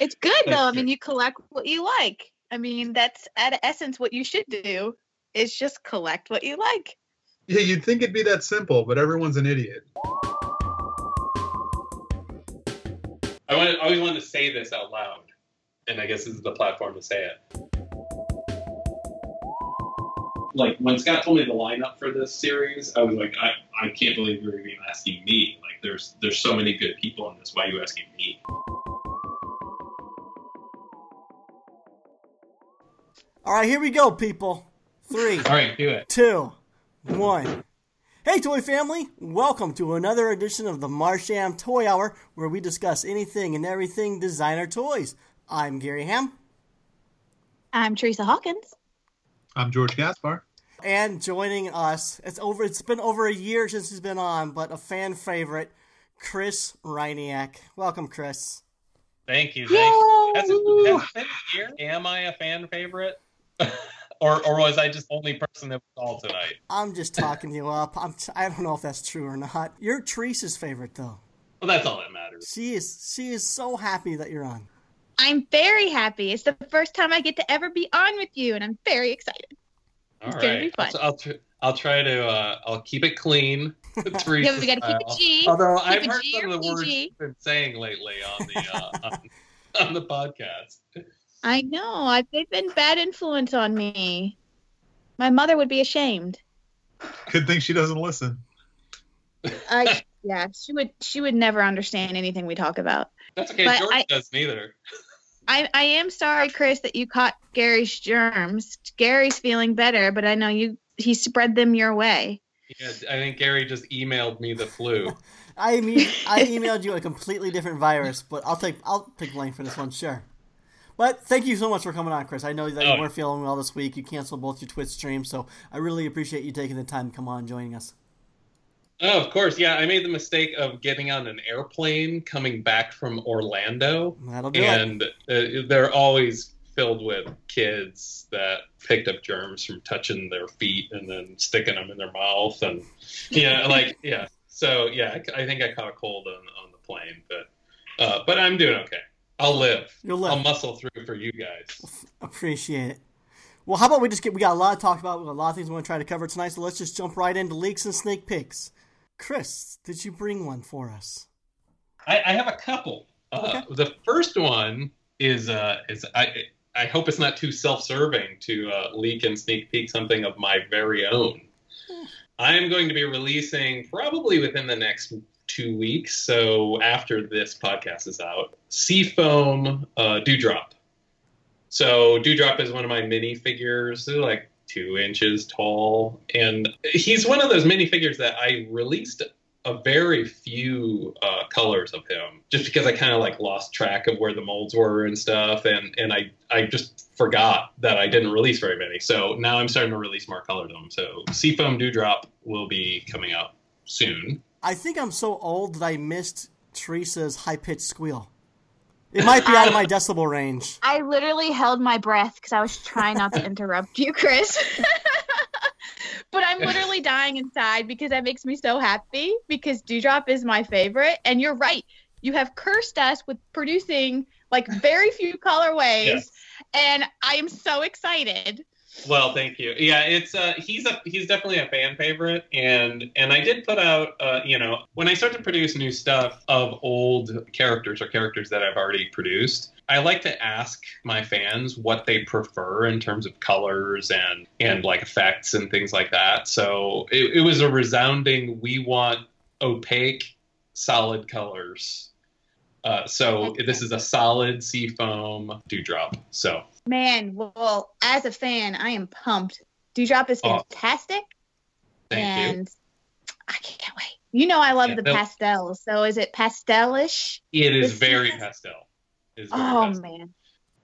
It's good though. I mean, you collect what you like. I mean, that's at essence what you should do, is just collect what you like. Yeah, you'd think it'd be that simple, but everyone's an idiot. I always wanted to say this out loud, and I guess this is the platform to say it. Like, when Scott told me the lineup for this series, I was like, I can't believe you're even asking me. Like, there's so many good people in this. Why are you asking me? All right, here we go, people. 3. All right, do it. 2, 1. Hey, Toy Family! Welcome to another edition of the Marsham Toy Hour, where we discuss anything and everything designer toys. I'm Gary Hamm. I'm Teresa Hawkins. I'm George Gaspar. And joining us, it's been over a year since he's been on, but a fan favorite, Chris Ryniak. Welcome, Chris. Thank you. That's been a year. Am I a fan favorite? Or was I just the only person that was all tonight? I'm just talking you up. I don't know if that's true or not. You're Teresa's favorite, though. Well, that's all that matters. She is so happy that you're on. I'm very happy. It's the first time I get to ever be on with you, and I'm very excited. All right. It's going to be fun. I'll try to. I'll keep it clean. Yeah, we got to keep it G. Although I've heard some of the words you've been saying lately on the on the podcast. I know. They've been bad influence on me. My mother would be ashamed. Good thing she doesn't listen. Yeah, she would never understand anything we talk about. That's okay. But George doesn't either. I am sorry, Chris, that you caught Gary's germs. Gary's feeling better, but I know he spread them your way. Yeah, I think Gary just emailed me the flu. I emailed you a completely different virus, but I'll take blame for this one, sure. But thank you so much for coming on, Chris. I know that you weren't feeling well this week. You canceled both your Twitch streams, so I really appreciate you taking the time to come on and joining us. Oh, of course. Yeah, I made the mistake of getting on an airplane coming back from Orlando. That'll do it. And they're always filled with kids that picked up germs from touching their feet and then sticking them in their mouth. And, yeah. So, yeah, I think I caught a cold on the plane. But I'm doing okay. I'll live. You'll live. I'll muscle through for you guys. Appreciate it. Well, how about we got a lot to talk about. We got a lot of things we want to try to cover tonight, so let's just jump right into leaks and sneak peeks. Chris, did you bring one for us? I have a couple. Okay. The first one is I hope it's not too self-serving to leak and sneak peek something of my very own. I'm going to be releasing probably within the next 2 weeks, so after this podcast is out, Seafoam Dewdrop. So Dewdrop is one of my minifigures. They're like 2 inches tall, and he's one of those minifigures that I released a very few colors of him, just because I kind of like lost track of where the molds were and stuff, and I just forgot that I didn't release very many. So now I'm starting to release more colors of them. So Seafoam Dewdrop will be coming out soon. I think I'm so old that I missed Teresa's high-pitched squeal. It might be out of my decibel range. I literally held my breath because I was trying not to interrupt you, Chris. But I'm literally dying inside because that makes me so happy, because Dewdrop is my favorite. And you're right. You have cursed us with producing like very few colorways. Yes. And I am so excited. Well, thank you. Yeah, it's he's definitely a fan favorite, and I did put out when I start to produce new stuff of old characters or characters that I've already produced, I like to ask my fans what they prefer in terms of colors and like effects and things like that. So it was a resounding we want opaque solid colors. This is a solid Seafoam Dewdrop. So. Man, well, as a fan, I am pumped. Dewdrop is fantastic. Thank you. I can't wait. You know I love the pastels. So is it pastelish? It is very pastel. Man.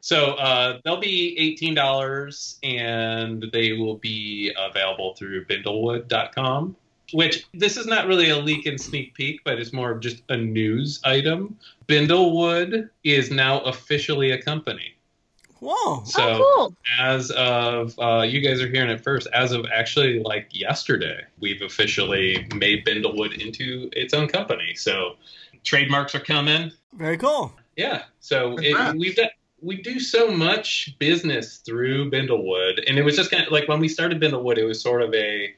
So they'll be $18, and they will be available through Bindlewood.com. Which, this is not really a leak and sneak peek, but it's more of just a news item. Bindlewood is now officially a company. Whoa. So cool. As of, you guys are hearing it first, as of actually like yesterday, we've officially made Bindlewood into its own company. So trademarks are coming. Very cool. Yeah. So we do so much business through Bindlewood, and it was just kind of like when we started Bindlewood, it was sort of a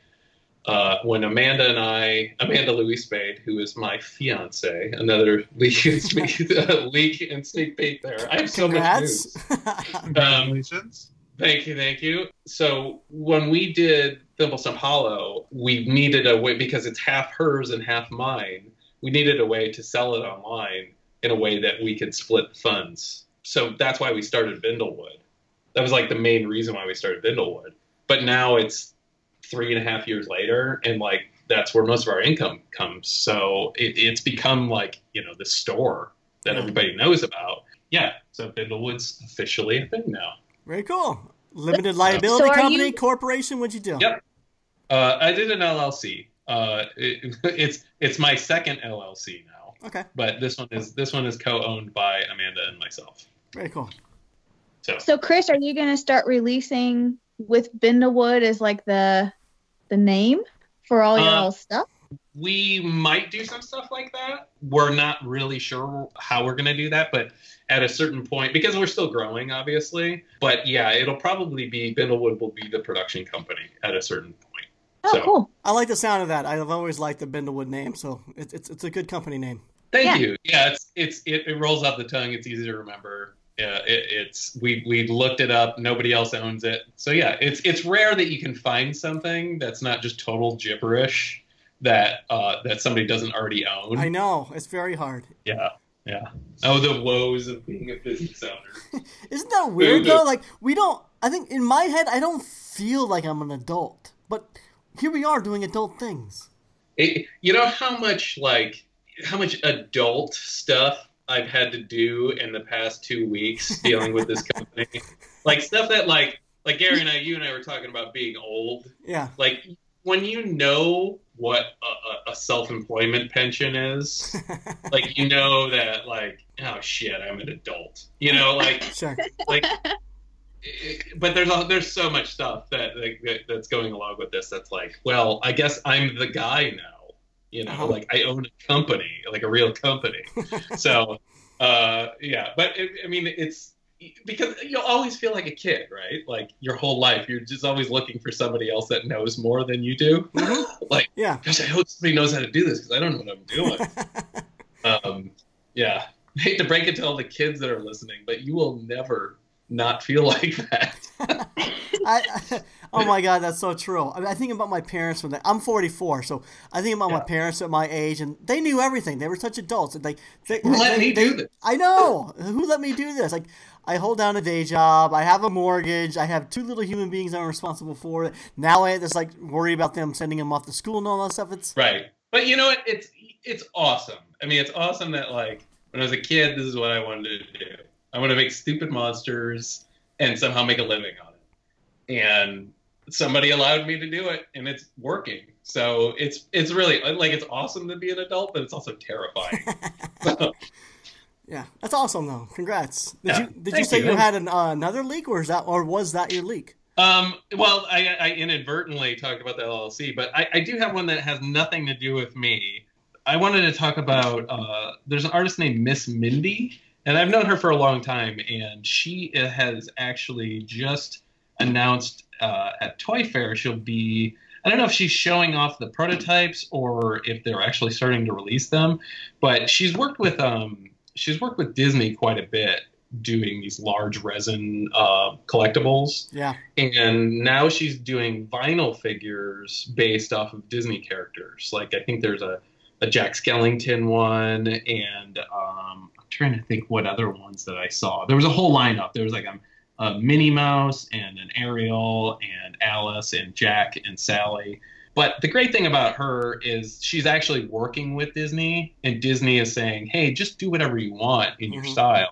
when Amanda and I, Amanda Louise Spade, who is my fiance, another leak and sneak, peek there. I have so much news. Congratulations. Thank you, thank you. So when we did Thimble Stump Hollow, we needed a way, because it's half hers and half mine, we needed a way to sell it online in a way that we could split funds. So that's why we started Bindlewood. That was like the main reason why we started Bindlewood. But now it's 3.5 years later, and like that's where most of our income comes. So it's become like, you know, the store that everybody knows about. Yeah, so Bindlewood's officially a thing now. Very cool. Limited liability company, corporation, what'd you do? Yep. I did an LLC. It's my second LLC now. Okay. But this one is co-owned by Amanda and myself. Very cool. So Chris, are you going to start releasing with Bindlewood as like the name for all your old stuff? We might do some stuff like that. We're not really sure how we're going to do that, but at a certain point, because we're still growing, obviously. But yeah, it'll probably be, Bindlewood will be the production company at a certain point. Oh, so cool. I like the sound of that. I've always liked the Bindlewood name, so it's a good company name. Thank you. Yeah, it rolls off the tongue. It's easy to remember. Yeah, we looked it up. Nobody else owns it. So yeah, it's rare that you can find something that's not just total gibberish that somebody doesn't already own. I know, it's very hard. Yeah. Oh, the woes of being a business owner. Isn't that weird though? Like I think in my head, I don't feel like I'm an adult, but here we are doing adult things. You know how much adult stuff I've had to do in the past 2 weeks dealing with this company, like stuff that like Gary and I, you and I were talking about being old. Yeah. Like when you know what a self-employment pension is, like, you know that like, oh shit, I'm an adult, you know, like, sure. Like, but there's so much stuff that's going along with this. That's like, well, I guess I'm the guy now. You know, like I own a company, like a real company. So, yeah. But it's because you'll always feel like a kid, right? Like your whole life, you're just always looking for somebody else that knows more than you do. Like, yeah. Gosh, I hope somebody knows how to do this because I don't know what I'm doing. Yeah. I hate to break it to all the kids that are listening, but you will never not feel like that. Oh my God, that's so true. I mean, I think about my parents when I'm 44, so I think about my parents at my age, and they knew everything. They were such adults. And Who let me do this? I know. Who let me do this? Like, I hold down a day job. I have a mortgage. I have two little human beings I'm responsible for. Now I have this worry about them sending them off to school and all that stuff. It's right. But you know what? It's awesome. I mean, it's awesome that when I was a kid, this is what I wanted to do. I want to make stupid monsters and somehow make a living on it. And somebody allowed me to do it, and it's working. So it's really it's awesome to be an adult, but it's also terrifying. So. Yeah, that's awesome though. Congrats. Did you say you had another leak, or was that your leak? Well, I inadvertently talked about the LLC, but I do have one that has nothing to do with me. I wanted to talk about. There's an artist named Miss Mindy. And I've known her for a long time, and she has actually just announced at Toy Fair she'll be, I don't know if she's showing off the prototypes or if they're actually starting to release them, but she's worked with Disney quite a bit doing these large resin collectibles. Yeah. And now she's doing vinyl figures based off of Disney characters. Like I think there's a Jack Skellington one, and I'm trying to think what other ones that I saw. There was a whole lineup. There was a Minnie Mouse and an Ariel and Alice and Jack and Sally. But the great thing about her is she's actually working with Disney, and Disney is saying, hey, just do whatever you want in your style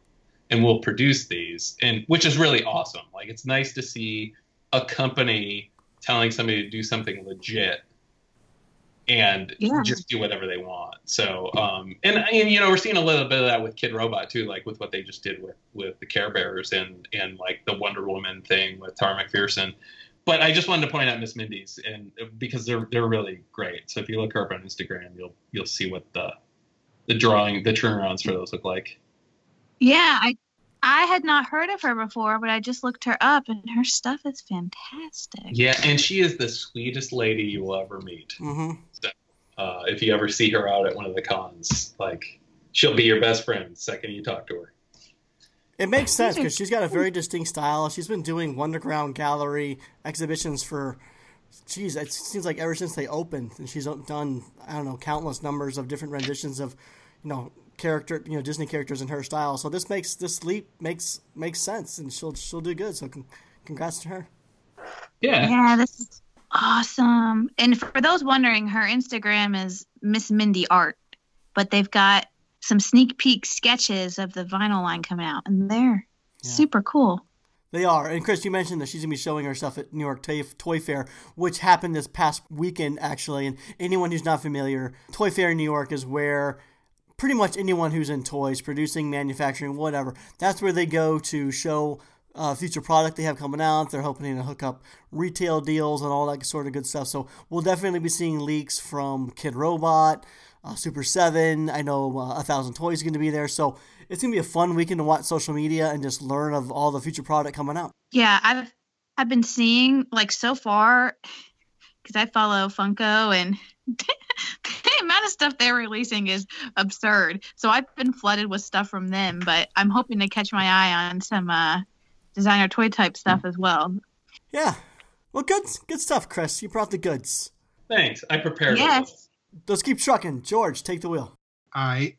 and we'll produce these, and which is really awesome. Like it's nice to see a company telling somebody to do something legit and just do whatever they want. So, and you know, we're seeing a little bit of that with Kidrobot too, like with what they just did with the Care Bears and like the Wonder Woman thing with Tara McPherson. But I just wanted to point out Miss Mindy's, and because they're really great. So if you look her up on Instagram, you'll see what the drawing, the turnarounds for those look like. Yeah, I had not heard of her before, but I just looked her up, and her stuff is fantastic. Yeah, and she is the sweetest lady you will ever meet. Mm-hmm. So, if you ever see her out at one of the cons, like, she'll be your best friend the second you talk to her. It makes sense because she's got a very distinct style. She's been doing Wonderground Gallery exhibitions for, geez, it seems like ever since they opened. And she's done, I don't know, countless numbers of different renditions of, you know, character, you know, Disney characters in her style. So this makes, this leap makes sense, and she'll do good. So congrats to her. Yeah. Yeah, this is awesome. And for those wondering, her Instagram is Miss Mindy Art, but they've got some sneak peek sketches of the vinyl line coming out, and they're super cool. They are. And Chris, you mentioned that she's going to be showing herself at New York Toy Fair, which happened this past weekend, actually. And anyone who's not familiar, Toy Fair in New York is where pretty much anyone who's in toys, producing, manufacturing, whatever, that's where they go to show future product they have coming out. They're hoping to hook up retail deals and all that sort of good stuff. So we'll definitely be seeing leaks from Kidrobot, Super 7. I know 1,000 Toys is going to be there. So it's going to be a fun weekend to watch social media and just learn of all the future product coming out. Yeah, I've been seeing, like, so far, because I follow Funko and the amount of stuff they're releasing is absurd. So I've been flooded with stuff from them, but I'm hoping to catch my eye on some designer toy type stuff as well. Yeah. Well, good stuff, Chris. You brought the goods. Thanks. I prepared. Yes. Let's keep trucking. George, take the wheel. I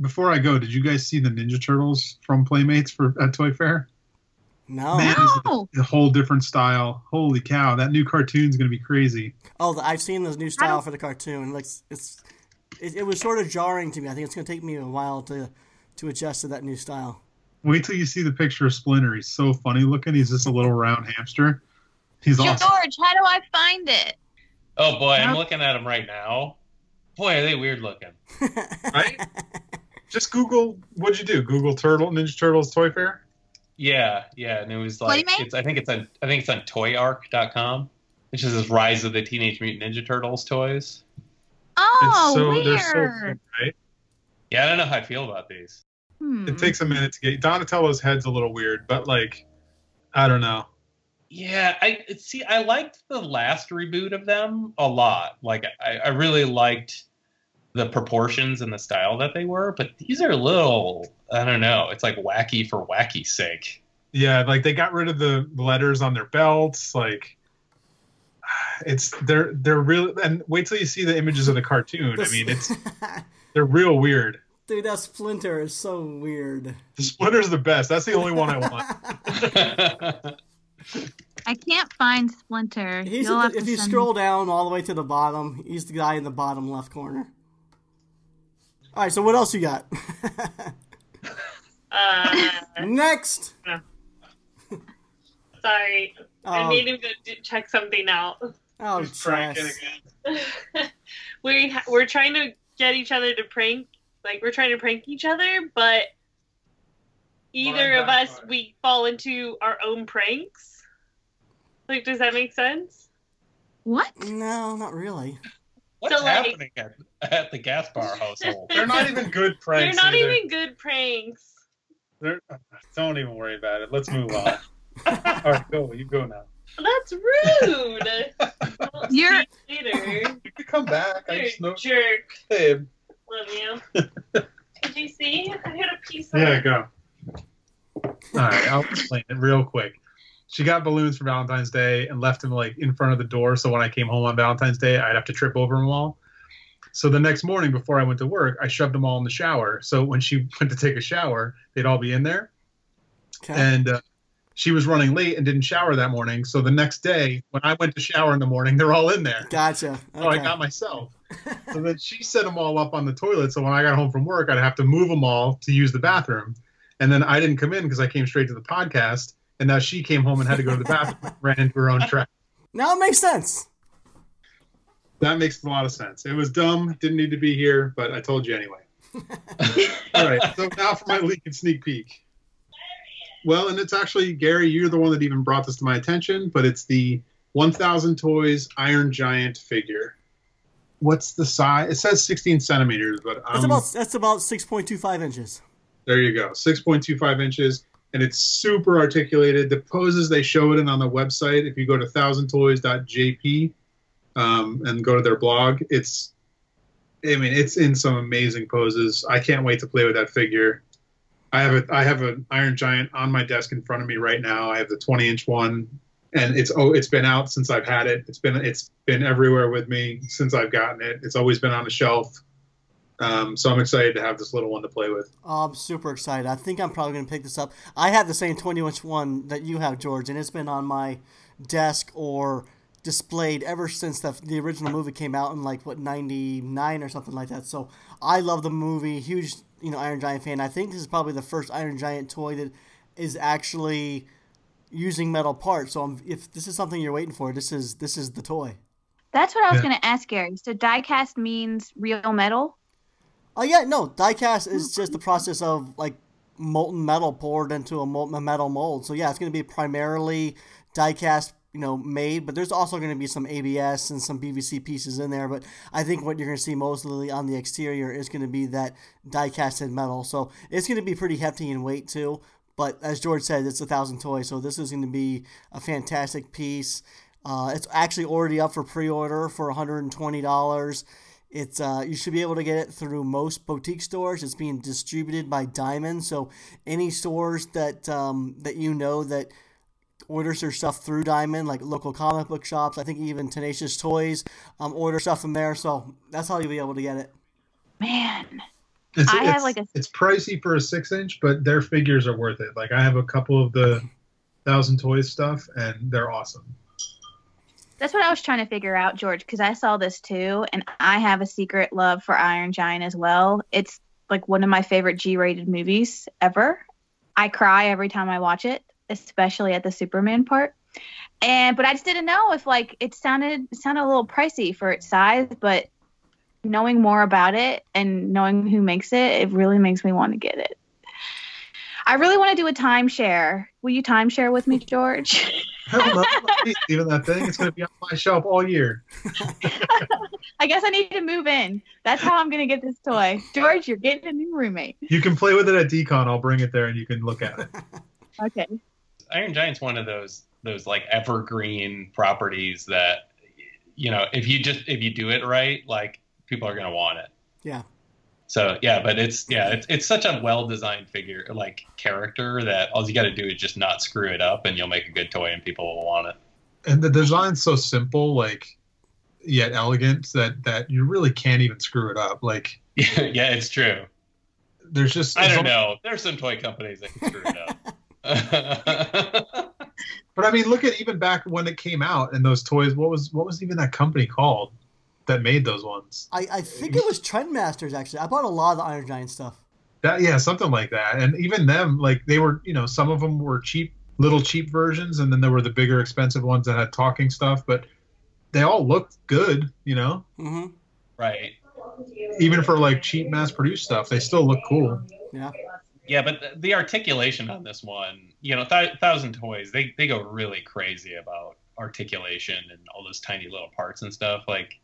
before I go, did you guys see the Ninja Turtles from Playmates at Toy Fair? No. Man, no. It's a whole different style. Holy cow, that new cartoon's going to be crazy. Oh, I've seen this new style for the cartoon. It was sort of jarring to me. I think it's going to take me a while to adjust to that new style. Wait till you see the picture of Splinter. He's so funny looking. He's just a little round hamster. He's awesome. George, how do I find it? Oh, boy, I'm looking at him right now. Boy, are they weird looking. Right? Just Google, what'd you do? Google Ninja Turtles Toy Fair? Yeah, and it was like I think it's on ToyArc.com, which is this Rise of the Teenage Mutant Ninja Turtles toys. Oh, weird. They're so good, right? Yeah, I don't know how I feel about these. It takes a minute to get. Donatello's head's a little weird, but like, I don't know. Yeah, I liked the last reboot of them a lot. Like, I really liked the proportions and the style that they were, but these are a little, I don't know, it's like wacky for wacky's sake. Yeah, like they got rid of the letters on their belts, like they're real. And wait till you see the images of the cartoon. I mean, they're real weird. Dude, that Splinter is so weird. The Splinter's the best. That's the only one I want. I can't find Splinter. If you scroll down all the way to the bottom, he's the guy in the bottom left corner. All right, so what else you got? Next. No. Sorry, I needed to check something out. Oh, trash. We're trying to get each other to prank. Like, we're trying to prank each other, but either of us, we fall into our own pranks. Like, does that make sense? What? No, not really. What's happening at the Gaspar household? They're not even good pranks. They're not even good pranks. Don't even worry about it. Let's move on. All right, go. You go now. That's rude. You're later. You can come back. You're a jerk. Hey. Love you. Did you see? I had a piece of it. Yeah, go. All right, I'll explain it real quick. She got balloons for Valentine's Day and left them like in front of the door. So when I came home on Valentine's Day, I'd have to trip over them all. So the next morning before I went to work, I shoved them all in the shower. So when she went to take a shower, they'd all be in there. Okay. And she was running late and didn't shower that morning. So the next day when I went to shower in the morning, they're all in there. Gotcha. Okay. So I got myself. So then she set them all up on the toilet. So when I got home from work, I'd have to move them all to use the bathroom. And then I didn't come in because I came straight to the podcast. And now she came home and had to go to the bathroom and ran into her own trap. Now it makes sense. That makes a lot of sense. It was dumb. Didn't need to be here, but I told you anyway. All right. So now for my leak and sneak peek. Well, and it's actually, Gary, you're the one that even brought this to my attention, but it's the 1,000 Toys Iron Giant figure. What's the size? It says 16 centimeters, but that's about 6.25 inches. There you go. 6.25 inches. And it's super articulated. The poses they show it in on the website, if you go to thousandtoys.jp and go to their blog, it's, I mean, it's in some amazing poses. I can't wait to play with that figure. I have an Iron Giant on my desk in front of me right now. I have the 20-inch one, and it's been out since I've had it. It's been everywhere with me since I've gotten it. It's always been on a shelf. So I'm excited to have this little one to play with. Oh, I'm super excited. I think I'm probably going to pick this up. I have the same 20-inch one that you have, George, and it's been on my desk or displayed ever since the original movie came out in, like, what, 99 or something like that. So I love the movie, huge, you know, Iron Giant fan. I think this is probably the first Iron Giant toy that is actually using metal parts. So if this is something you're waiting for, this is the toy. That's what I was going to ask, Gary. So die-cast means real metal? Oh, yeah, no. Die-cast is just the process of, like, molten metal poured into a metal mold. So, yeah, it's going to be primarily die-cast, you know, made, but there's also going to be some ABS and some PVC pieces in there. But I think what you're going to see mostly on the exterior is going to be that die-casted metal. So it's going to be pretty hefty in weight, too. But as George said, it's 1,000 toys, so this is going to be a fantastic piece. It's actually already up for pre-order for $120. It's you should be able to get it through most boutique stores. It's being distributed by Diamond, so any stores that you know that orders their stuff through Diamond, like local comic book shops, I think even Tenacious Toys order stuff from there. So that's how you'll be able to get it. Man, it's pricey for a 6-inch, but their figures are worth it. Like I have a couple of the Thousand Toys stuff, and they're awesome. That's what I was trying to figure out, George, because I saw this too, and I have a secret love for Iron Giant as well. It's like one of my favorite G-rated movies ever. I cry every time I watch it, especially at the Superman part. But I just didn't know if like it sounded a little pricey for its size, but knowing more about it and knowing who makes it, it really makes me want to get it. I really want to do a timeshare. Will you timeshare with me, George? Hell no, even that thing. It's going to be on my shelf all year. I guess I need to move in. That's how I'm going to get this toy. George, you're getting a new roommate. You can play with it at DCon. I'll bring it there and you can look at it. Okay. Iron Giant's one of those like evergreen properties that, you know, if you do it right, like people are going to want it. Yeah. So yeah, but it's such a well-designed figure, like character, that all you got to do is just not screw it up, and you'll make a good toy, and people will want it. And the design's so simple, like yet elegant, that you really can't even screw it up. Like yeah, it's true. There's just I don't know. There's some toy companies that can screw it up. But I mean, look at even back when it came out, and those toys. What was even that company called that made those ones? I think it was Trendmasters, actually. I bought a lot of the Iron Giant stuff. Yeah, something like that. And even them, like, they were, you know, some of them were cheap versions, and then there were the bigger, expensive ones that had talking stuff, but they all looked good, you know? Mm-hmm. Right. Even for, like, cheap mass-produced stuff, they still look cool. Yeah. Yeah, but the articulation on this one, you know, Thousand Toys, they go really crazy about articulation and all those tiny little parts and stuff. Like,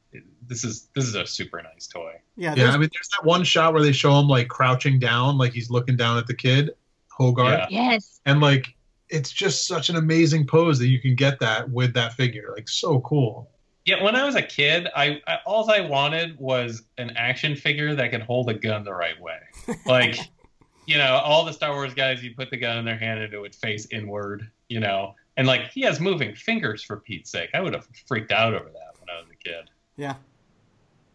this is a super nice toy. Yeah. I mean, there's that one shot where they show him like crouching down, like he's looking down at the kid, Hogarth. Yeah. Yes. And like, it's just such an amazing pose that you can get that with that figure. Like, so cool. Yeah. When I was a kid, I all I wanted was an action figure that could hold a gun the right way. Like, you know, all the Star Wars guys, you put the gun in their hand and it would face inward, you know, and like he has moving fingers, for Pete's sake. I would have freaked out over that when I was a kid. Yeah.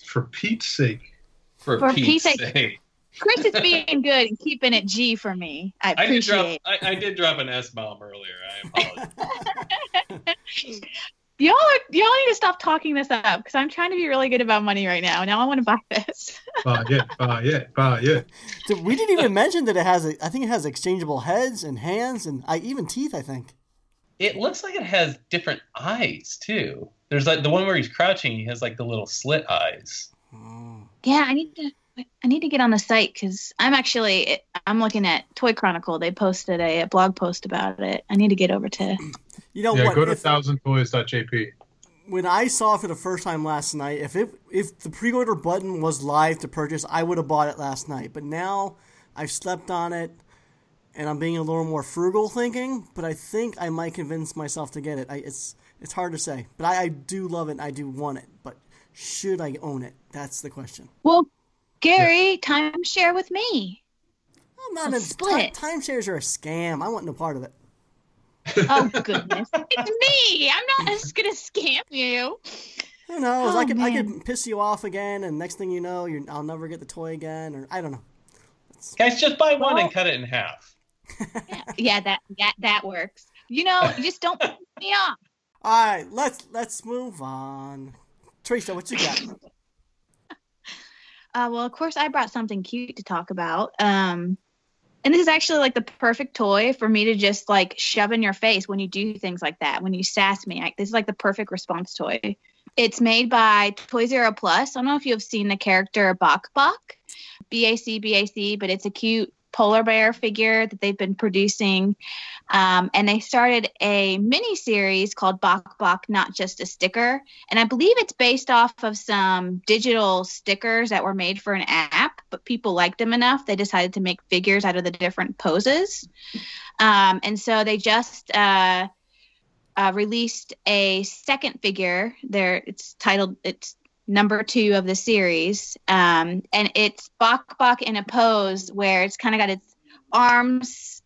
For Pete's sake. For Pete's sake. Chris is being good and keeping it G for me. I did drop an S-bomb earlier. I apologize. Y'all need to stop talking this up because I'm trying to be really good about money right now. Now I want to buy this. Buy it. Dude, we didn't even mention that it has exchangeable heads and hands and even teeth, I think. It looks like it has different eyes, too. There's like the one where he's crouching, he has like the little slit eyes. Yeah, I need to get on the site because I'm looking at Toy Chronicle. They posted a blog post about it. I need to get over to. You know, go to thousandtoys.jp. When I saw it for the first time last night, if the pre-order button was live to purchase, I would have bought it last night. But now I've slept on it, and I'm being a little more frugal thinking, but I think I might convince myself to get it. It's hard to say, but I do love it, and I do want it, but should I own it? That's the question. Well, Gary, timeshare with me. I'm not split. Timeshares are a scam. I want no part of it. Oh, goodness. It's me. I'm not just going to scam you. Who knows? Oh, I could piss you off again, and next thing you know, I'll never get the toy again, or I don't know. Guys, just buy one and cut it in half. Yeah, that works. You know, just don't piss me off. All right, let's move on. Teresa, what you got? Well, of course, I brought something cute to talk about. And this is actually like the perfect toy for me to just like shove in your face when you do things like that. When you sass me, this is like the perfect response toy. It's made by Toy Zero Plus. I don't know if you've seen the character Bok Bok, B-A-C-B-A-C, but it's a cute polar bear figure that they've been producing. And they started a mini series called Bok Bok, Not Just a Sticker. And I believe it's based off of some digital stickers that were made for an app, but people liked them enough, they decided to make figures out of the different poses. And so they just released a second figure there. It's number 2 of the series. And it's Bok Bok in a pose where it's kind of got its arms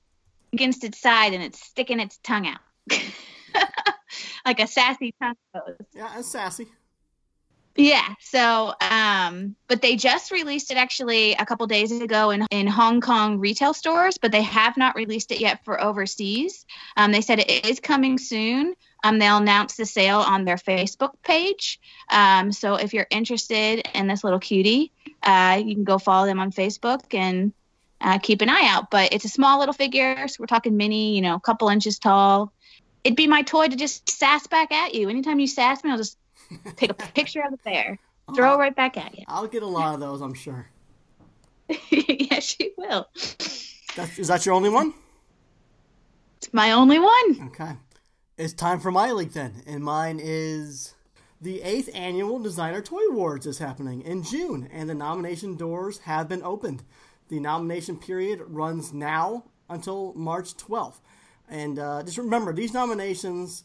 against its side and it's sticking its tongue out. Like a sassy tongue pose. Yeah, it's sassy. Yeah. So, but they just released it actually a couple days ago in Hong Kong retail stores, but they have not released it yet for overseas. They said it is coming soon. They'll announce the sale on their Facebook page. So if you're interested in this little cutie, you can go follow them on Facebook and keep an eye out. But it's a small little figure. So we're talking mini, a couple inches tall. It'd be my toy to just sass back at you. Anytime you sass me, I'll just take a picture of the bear, throw it right back at you. I'll get a lot of those, I'm sure. Yes, you will. Is that your only one? It's my only one. Okay. It's time for my leak then, and mine is the 8th Annual Designer Toy Awards is happening in June, and the nomination doors have been opened. The nomination period runs now until March 12th. And just remember, these nominations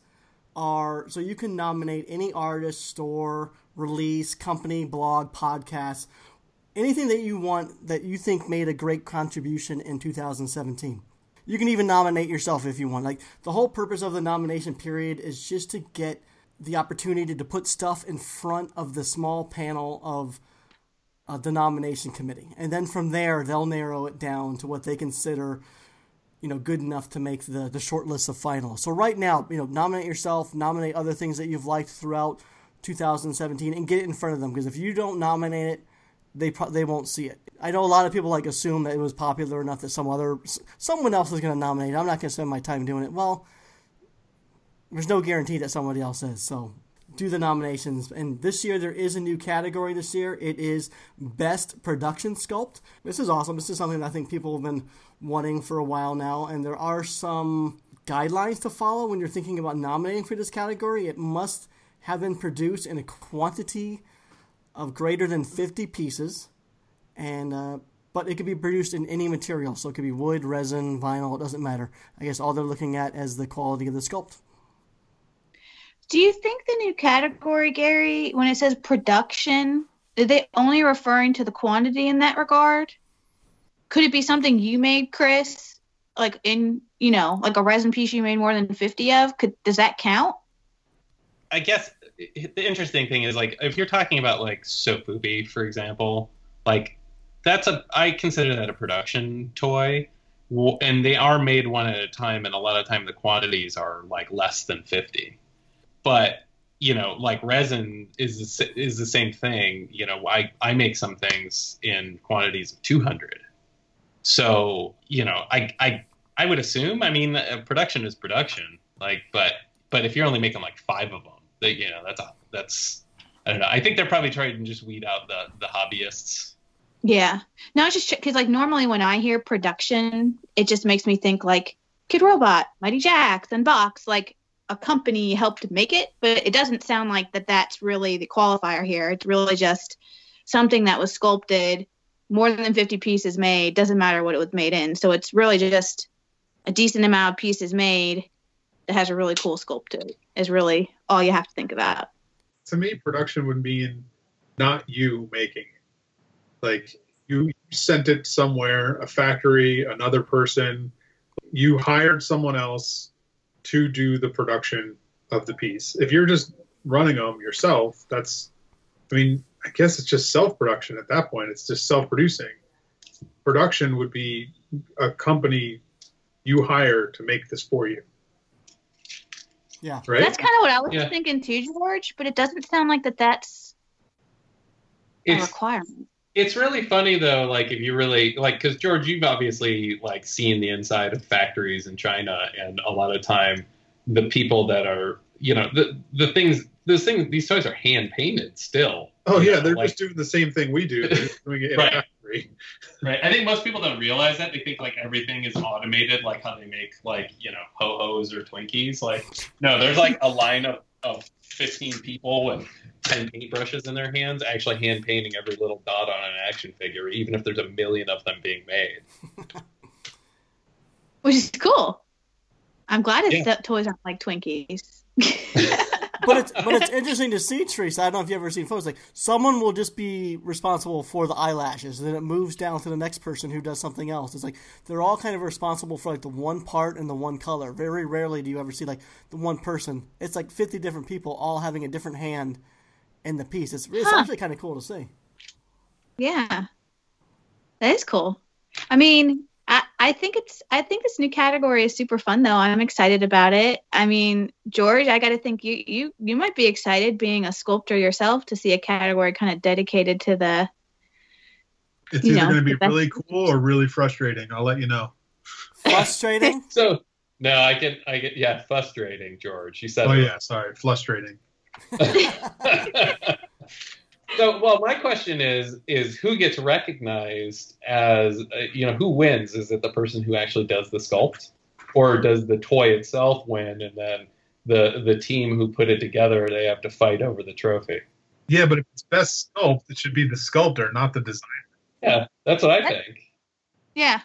are so you can nominate any artist, store, release, company, blog, podcast, anything that you want that you think made a great contribution in 2017. You can even nominate yourself if you want. Like, the whole purpose of the nomination period is just to get the opportunity to put stuff in front of the small panel of the nomination committee, and then from there they'll narrow it down to what they consider good enough to make the short list of finals. So right now, nominate yourself, nominate other things that you've liked throughout 2017, and get it in front of them. Because if you don't nominate it, they won't see it. I know a lot of people assume that it was popular enough that someone else is going to nominate it. I'm not going to spend my time doing it. Well, there's no guarantee that somebody else is. So do the nominations. And this year, there is a new category this year. It is Best Production Sculpt. This is awesome. This is something that I think people have been wanting for a while now. And there are some guidelines to follow when you're thinking about nominating for this category. It must have been produced in a quantity of greater than 50 pieces. And but it could be produced in any material. So it could be wood, resin, vinyl. It doesn't matter. I guess all they're looking at is the quality of the sculpt. Do you think the new category, Gary, when it says production, are they only referring to the quantity in that regard? Could it be something you made, Chris? Like a resin piece you made more than 50 of? Does that count? I guess the interesting thing is, if you're talking about, Soap Booby, for example, I consider that a production toy. And they are made one at a time, and a lot of time the quantities are, less than 50. But, resin is the same thing. I make some things in quantities of 200. So, I would assume, production is production. But if you're only making 5 of them, that's I don't know. I think they're probably trying to just weed out the hobbyists. Yeah. No, it's just because normally when I hear production, it just makes me think Kidrobot, Mighty Jax, and Box, a company helped make it, but it doesn't sound like that's really the qualifier here. It's really just something that was sculpted more than 50 pieces made. Doesn't matter what it was made in. So it's really just a decent amount of pieces made that has a really cool sculpt to it is really all you have to think about. To me, production would mean not you making it. Like, you sent it somewhere, a factory, another person. You hired someone else to do the production of the piece. If you're just running them yourself, that's, I mean, I guess it's just self-production at that point. It's just self-producing. Production would be a company you hire to make this for you. Yeah. Right? That's kind of what I was thinking too, George, but it doesn't sound like that that's a requirement. It's really funny though, like if you really, like, because George, you've obviously like seen the inside of factories in China, and a lot of time the people that are, you know, those things, these toys are hand painted still. Oh yeah, they're like, just doing the same thing we do. They're doing it in a factory. Right. I think most people don't realize that. They think like everything is automated, like how they make like, you know, Ho-Hos or Twinkies. Like, no, there's like a line of 15 people with 10 paintbrushes in their hands, actually hand painting every little dot on an action figure, even if there's a million of them being made. Which is cool. I'm glad it's that toys aren't like Twinkies. But it's interesting to see, Teresa. I don't know if you've ever seen photos. Like, someone will just be responsible for the eyelashes, and then it moves down to the next person who does something else. It's like they're all kind of responsible for like the one part and the one color. Very rarely do you ever see like the one person. It's like 50 different people all having a different hand in the piece. It's actually kind of cool to see. Yeah, that is cool. I mean, I think this new category is super fun though. I'm excited about it. I mean, George, I got to think you might be excited being a sculptor yourself to see a category kind of dedicated to the. It's either going to be really cool or really frustrating. I'll let you know. Frustrating. So no, I get frustrating, George. You said. Oh yeah, sorry, frustrating. So, well, my question is who gets recognized as, who wins? Is it the person who actually does the sculpt, or does the toy itself win? And then the team who put it together, they have to fight over the trophy. Yeah, but if it's best sculpt, it should be the sculptor, not the designer. Yeah, that's what I think. Yeah,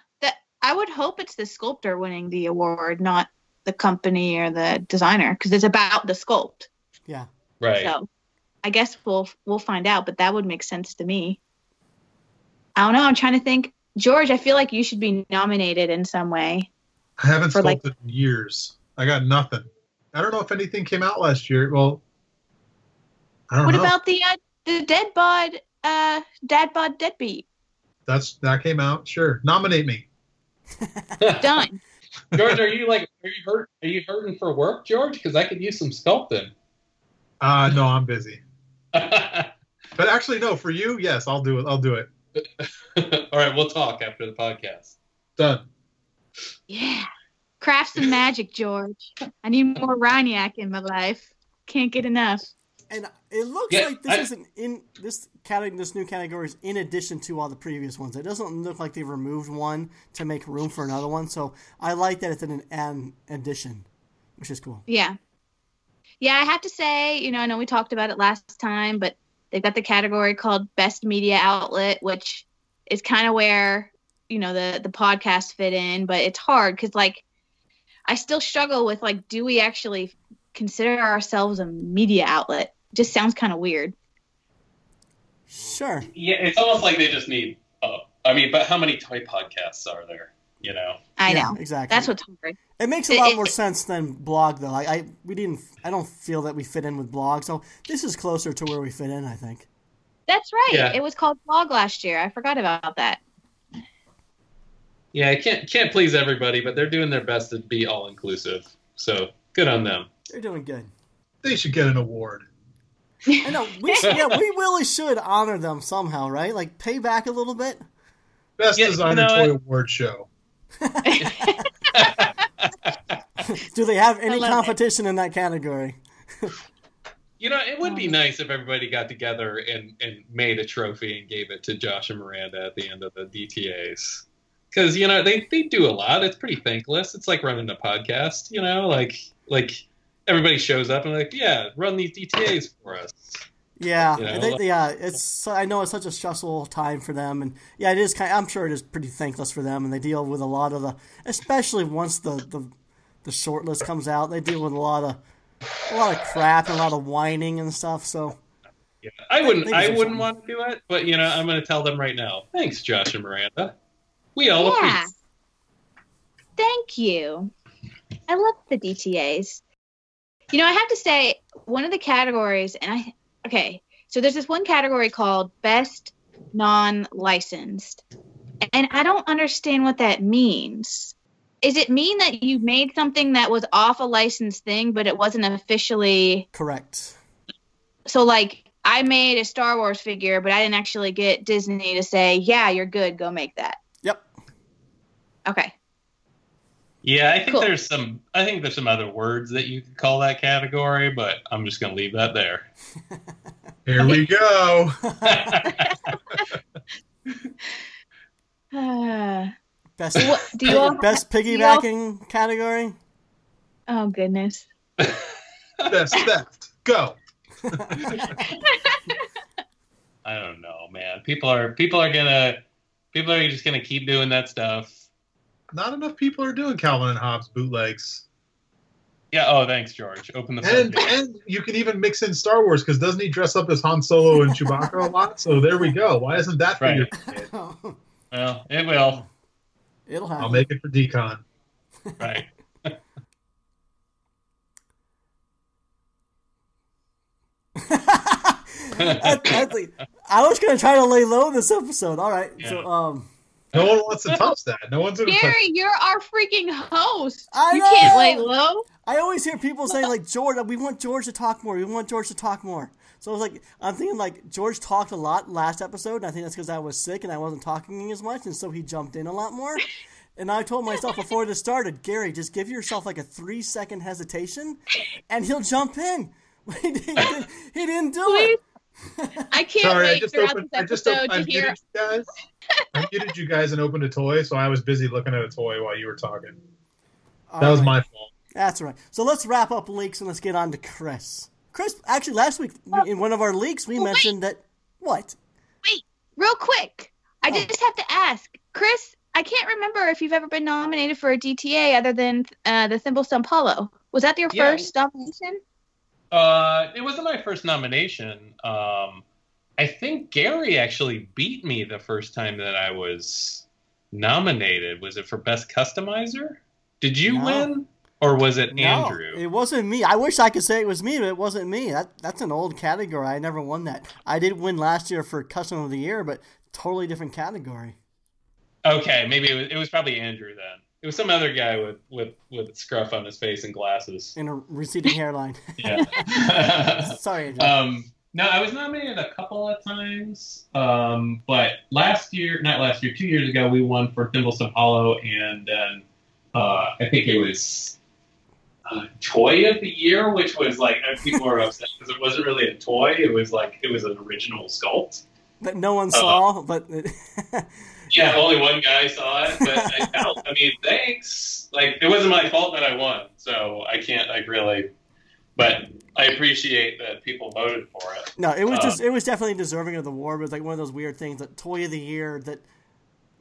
I would hope it's the sculptor winning the award, not the company or the designer, because it's about the sculpt. Yeah. Right. So. I guess we'll find out, but that would make sense to me. I don't know. I'm trying to think. George, I feel like you should be nominated in some way. I haven't sculpted in years. I got nothing. I don't know if anything came out last year. Well, I don't know. What about the Dad Bod Deadbeat? That came out. Sure, nominate me. Done. George, are you hurting for work, George? Because I could use some sculpting. No, I'm busy. But actually, no. For you, yes, I'll do it. All right, we'll talk after the podcast. Done. Yeah, craft some magic, George. I need more Ryniak in my life. Can't get enough. And it looks like this isn't in this category. This new category is in addition to all the previous ones. It doesn't look like they've removed one to make room for another one. So I like that it's in an addition, which is cool. Yeah. Yeah, I have to say, I know we talked about it last time, but they've got the category called Best Media Outlet, which is kind of where, the podcasts fit in. But it's hard because, like, I still struggle with, like, do we actually consider ourselves a media outlet? It just sounds kind of weird. Sure. Yeah, it's almost like they just need but how many toy podcasts are there? I know. Yeah, exactly. That's what's hard. It makes a lot more sense than blog, though. I don't feel that we fit in with blog, so this is closer to where we fit in, I think. That's right. Yeah. It was called blog last year. I forgot about that. Yeah, I can't please everybody, but they're doing their best to be all inclusive. So good on them. They're doing good. They should get an award. I know. We really should honor them somehow, right? Like pay back a little bit. Best Designer Toy Award show. Do they have any competition in that category? It would be nice if everybody got together and made a trophy and gave it to Josh and Miranda at the end of the DTAs, because they do a lot. It's pretty thankless. It's like running a podcast. Like everybody shows up and like, yeah, run these DTAs for us. Yeah, you know? I know it's such a stressful time for them, and yeah, it is kind of, I'm sure it is pretty thankless for them, and they deal with a lot of the, especially once the short list comes out, they deal with a lot of crap and a lot of whining and stuff. So yeah, I wouldn't want to do it, but you know, I'm going to tell them right now. Thanks, Josh and Miranda. We all appreciate. Thank you. I love the DTAs. You know, I have to say one of the categories, so there's this one category called Best Non-Licensed. And I don't understand what that means. Does it mean that you made something that was off a licensed thing, but it wasn't officially... Correct. So, like, I made a Star Wars figure, but I didn't actually get Disney to say, yeah, you're good, go make that. Yep. Okay. Yeah, I think cool. I think there's some other words that you could call that category, but I'm just going to leave that there. Here we go. Best piggybacking category? Oh, goodness. Best theft. Go. I don't know, man. People are just going to keep doing that stuff. Not enough people are doing Calvin and Hobbes bootlegs. Yeah. Oh, thanks, George. Open the phone. And you can even mix in Star Wars because doesn't he dress up as Han Solo and Chewbacca a lot? So there we go. Why isn't that right? Well, it will. It'll happen. I'll make it for Decon. Right. I was going to try to lay low this episode. All right. Yeah. So, no one wants to touch that. No one's going to touch that. Gary, you're our freaking host. You can't lay low. I always hear people saying, like, George, we want George to talk more. So I was like, I'm thinking, like, George talked a lot last episode, and I think that's because I was sick and I wasn't talking as much, and so he jumped in a lot more. And I told myself before this started, Gary, just give yourself, like, a 3-second hesitation, and he'll jump in. He didn't do it. I can't wait throughout this episode to hear. I muted you guys and opened a toy, so I was busy looking at a toy while you were talking. That was my fault. That's right. So let's wrap up leaks and let's get on to Chris. Chris, actually, last week in one of our leaks, we mentioned that... What? Wait, real quick. I just have to ask. Chris, I can't remember if you've ever been nominated for a DTA other than the Thimble Stump Hollow. Was that your first nomination? It wasn't my first nomination. I think Gary actually beat me the first time that I was nominated. Was it for Best Customizer? Did you win? Or was it Andrew? It wasn't me. I wish I could say it was me, but it wasn't me. That's an old category. I never won that. I did win last year for Custom of the Year, but totally different category. Okay, maybe it was probably Andrew then. It was some other guy with scruff on his face and glasses. And a receding hairline. Yeah. Sorry, Andrew. No, I was nominated a couple of times, but 2 years ago, we won for Thimble Stump Hollow, and then I think it was Toy of the Year, which was like, people were upset because it wasn't really a toy, it was an original sculpt. That no one saw, but... Yeah, only one guy saw it, but thanks. Like, it wasn't my fault that I won, so I can't, really... But I appreciate that people voted for it. No, it was it was definitely deserving of the award. It was like one of those weird things, that Toy of the Year, that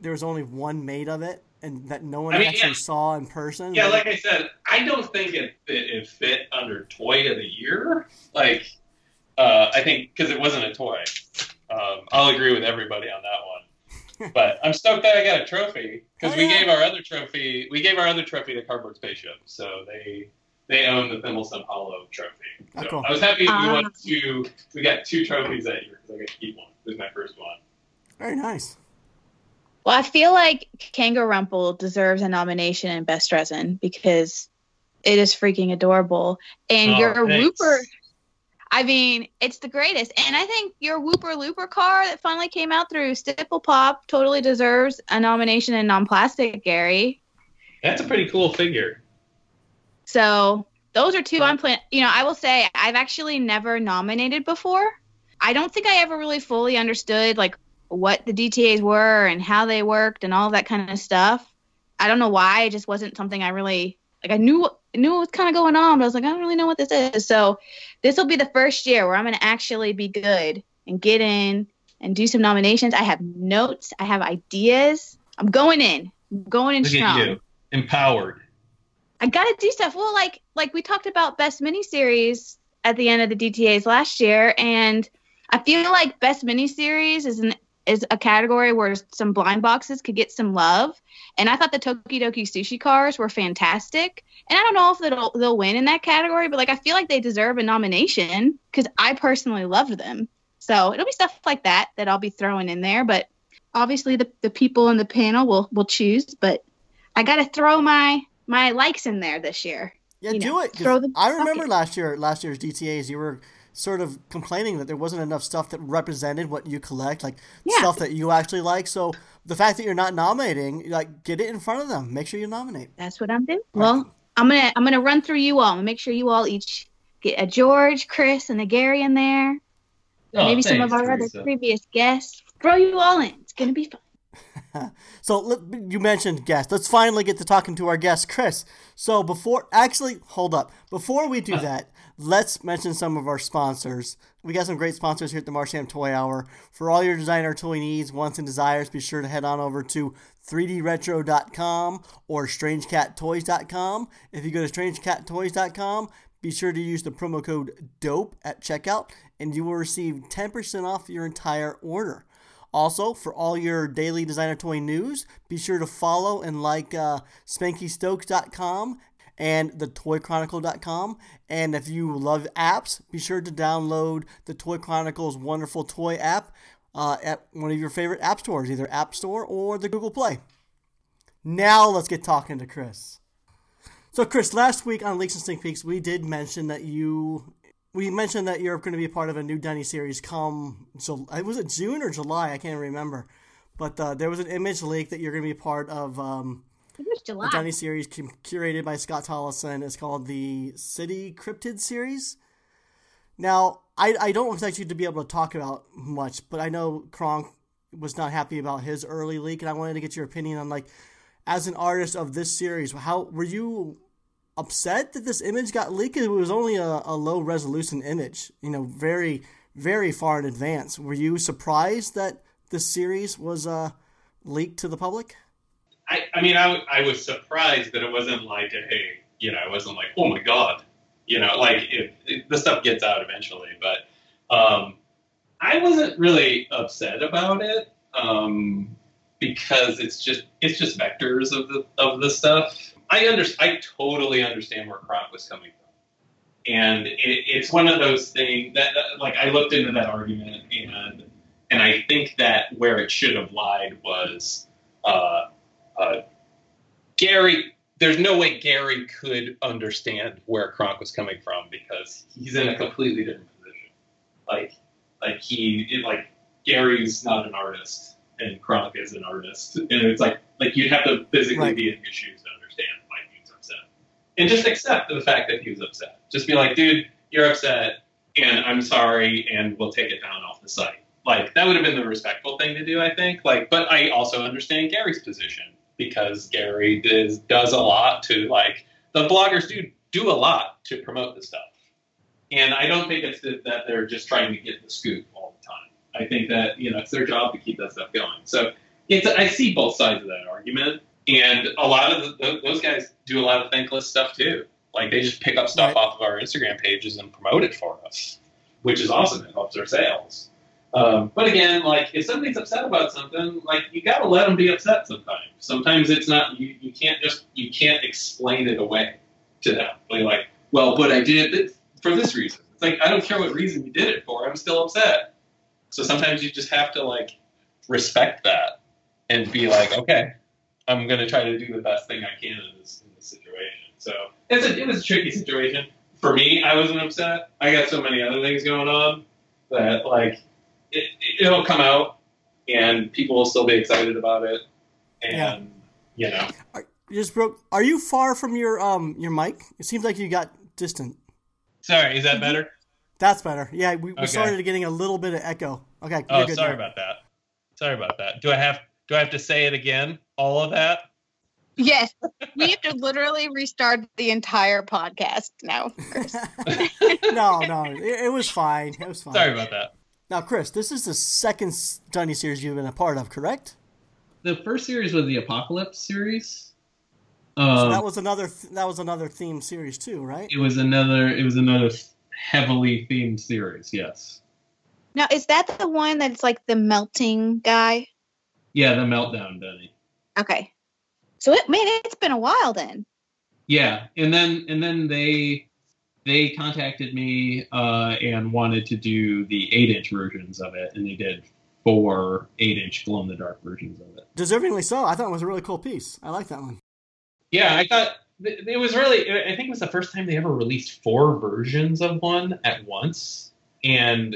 there was only one made of it and that no one saw in person. Yeah, like I said, I don't think it fit under Toy of the Year. Like, I think because it wasn't a toy. I'll agree with everybody on that one. But I'm stoked that I got a trophy because we gave our other trophy to Cardboard Spaceship, so they own the Thimble Stump Hollow trophy. So oh, cool. I was happy we got 2 trophies that year because I got to keep one. It was my first one. Very nice. Well, I feel like Kanga Rumpel deserves a nomination in Best Resin because it is freaking adorable. And your Whooper, it's the greatest. And I think your Whooper Looper car that finally came out through Stipple Pop totally deserves a nomination in Non-Plastic, Gary. That's a pretty cool figure. So those are 2 I'm planning. You know, I will say I've actually never nominated before. I don't think I ever really fully understood like what the DTAs were and how they worked and all that kind of stuff. I don't know why. It just wasn't something I really like. I knew knew what was kind of going on, but I was like, I don't really know what this is. So this will be the first year where I'm going to actually be good and get in and do some nominations. I have notes. I have ideas. I'm going in. I'm going in Look strong. At you. Empowered. I got to do stuff. Well, like we talked about Best Miniseries at the end of the DTAs last year, and I feel like Best Miniseries is a category where some blind boxes could get some love. And I thought the Tokidoki Sushi cars were fantastic. And I don't know if they'll win in that category, but like I feel like they deserve a nomination because I personally loved them. So it'll be stuff like that that I'll be throwing in there. But obviously the people in the panel will choose. But I got to throw my likes in there this year. Yeah, do it. I remember last year's DTAs, you were sort of complaining that there wasn't enough stuff that represented what you collect, stuff that you actually like. So the fact that you're not nominating, get it in front of them. Make sure you nominate. That's what I'm doing. All well, right. I'm gonna run through you all and make sure you all each get a George, Chris, and a Gary in there. Oh, maybe thanks, some of our Teresa. Other previous guests. Throw you all in. It's gonna be fun. So you mentioned guests. Let's finally get to talking to our guest, Chris. So before we do that, let's mention some of our sponsors. We got some great sponsors here at the Marsham Toy Hour. For all your designer toy needs, wants, and desires, be sure to head on over to 3dretro.com or StrangeCatToys.com. If you go to StrangeCatToys.com, be sure to use the promo code DOPE at checkout, and you will receive 10% off your entire order. Also, for all your daily designer toy news, be sure to follow and like SpankyStokes.com and the ToyChronicle.com. And if you love apps, be sure to download the Toy Chronicle's wonderful toy app at one of your favorite app stores, either App Store or the Google Play. Now let's get talking to Chris. So Chris, last week on Leaks and Sneak Peeks, we did mention that you're going to be a part of a new Dunny series come, so was it June or July? I can't remember. But there was an image leak that you're going to be a part of. It was July. The Dunny series curated by Scott Tolleson. It's called the City Cryptid series. Now, I don't expect you to be able to talk about much, but I know Kronk was not happy about his early leak, and I wanted to get your opinion on, as an artist of this series, how were you upset that this image got leaked? It was only a low-resolution image, very, very far in advance. Were you surprised that this series was leaked to the public? I was surprised that it wasn't it wasn't oh my God, the stuff gets out eventually, but I wasn't really upset about it because it's just vectors of the stuff. I totally understand where Kronk was coming from, and it's one of those things that I looked into that argument and I think that where it should have lied was. Gary, there's no way Gary could understand where Kronk was coming from because he's in a completely different position. Gary's not an artist and Kronk is an artist, and it's you'd have to physically be in his shoes to understand why he was upset, and just accept the fact that he was upset. Just be like, dude, you're upset, and I'm sorry, and we'll take it down off the site. That would have been the respectful thing to do, I think. But I also understand Gary's position because Gary does a lot to, the bloggers do a lot to promote the stuff. And I don't think it's that they're just trying to get the scoop all the time. I think that, it's their job to keep that stuff going. So I see both sides of that argument. And a lot of those guys do a lot of thankless stuff, too. They just pick up stuff off of our Instagram pages and promote it for us, which is awesome. It helps our sales. But again, if somebody's upset about something, you gotta let them be upset sometimes. Sometimes it's not, you can't explain it away to them. But I did it for this reason. It's I don't care what reason you did it for, I'm still upset. So sometimes you just have to, respect that and be okay, I'm gonna try to do the best thing I can in this situation. So, it was a tricky situation. For me, I wasn't upset. I got so many other things going on that, it'll come out, and people will still be excited about it. And Are you far from your mic? It seems like you got distant. Sorry, is that better? That's better. Yeah, we started getting a little bit of echo. Okay. Oh, sorry about that. Do I have to say it again? All of that? Yes, we have to literally restart the entire podcast now. No, it was fine. It was fine. Sorry about that. Now, Chris, this is the second Dunny series you've been a part of, correct? The first series was the Apocalypse series. So that was another. That was another themed series too, right? It was another heavily themed series. Yes. Now, is that the one that's like the melting guy? Yeah, the meltdown Dunny. Okay. So it's been a while then. Yeah, and then they contacted me and wanted to do the 8-inch versions of it, and they did 4 8-inch glow in the dark versions of it. Deservingly so. I thought it was a really cool piece. I like that one. Yeah, I thought it was really. I think it was the first time they ever released 4 versions of one at once, and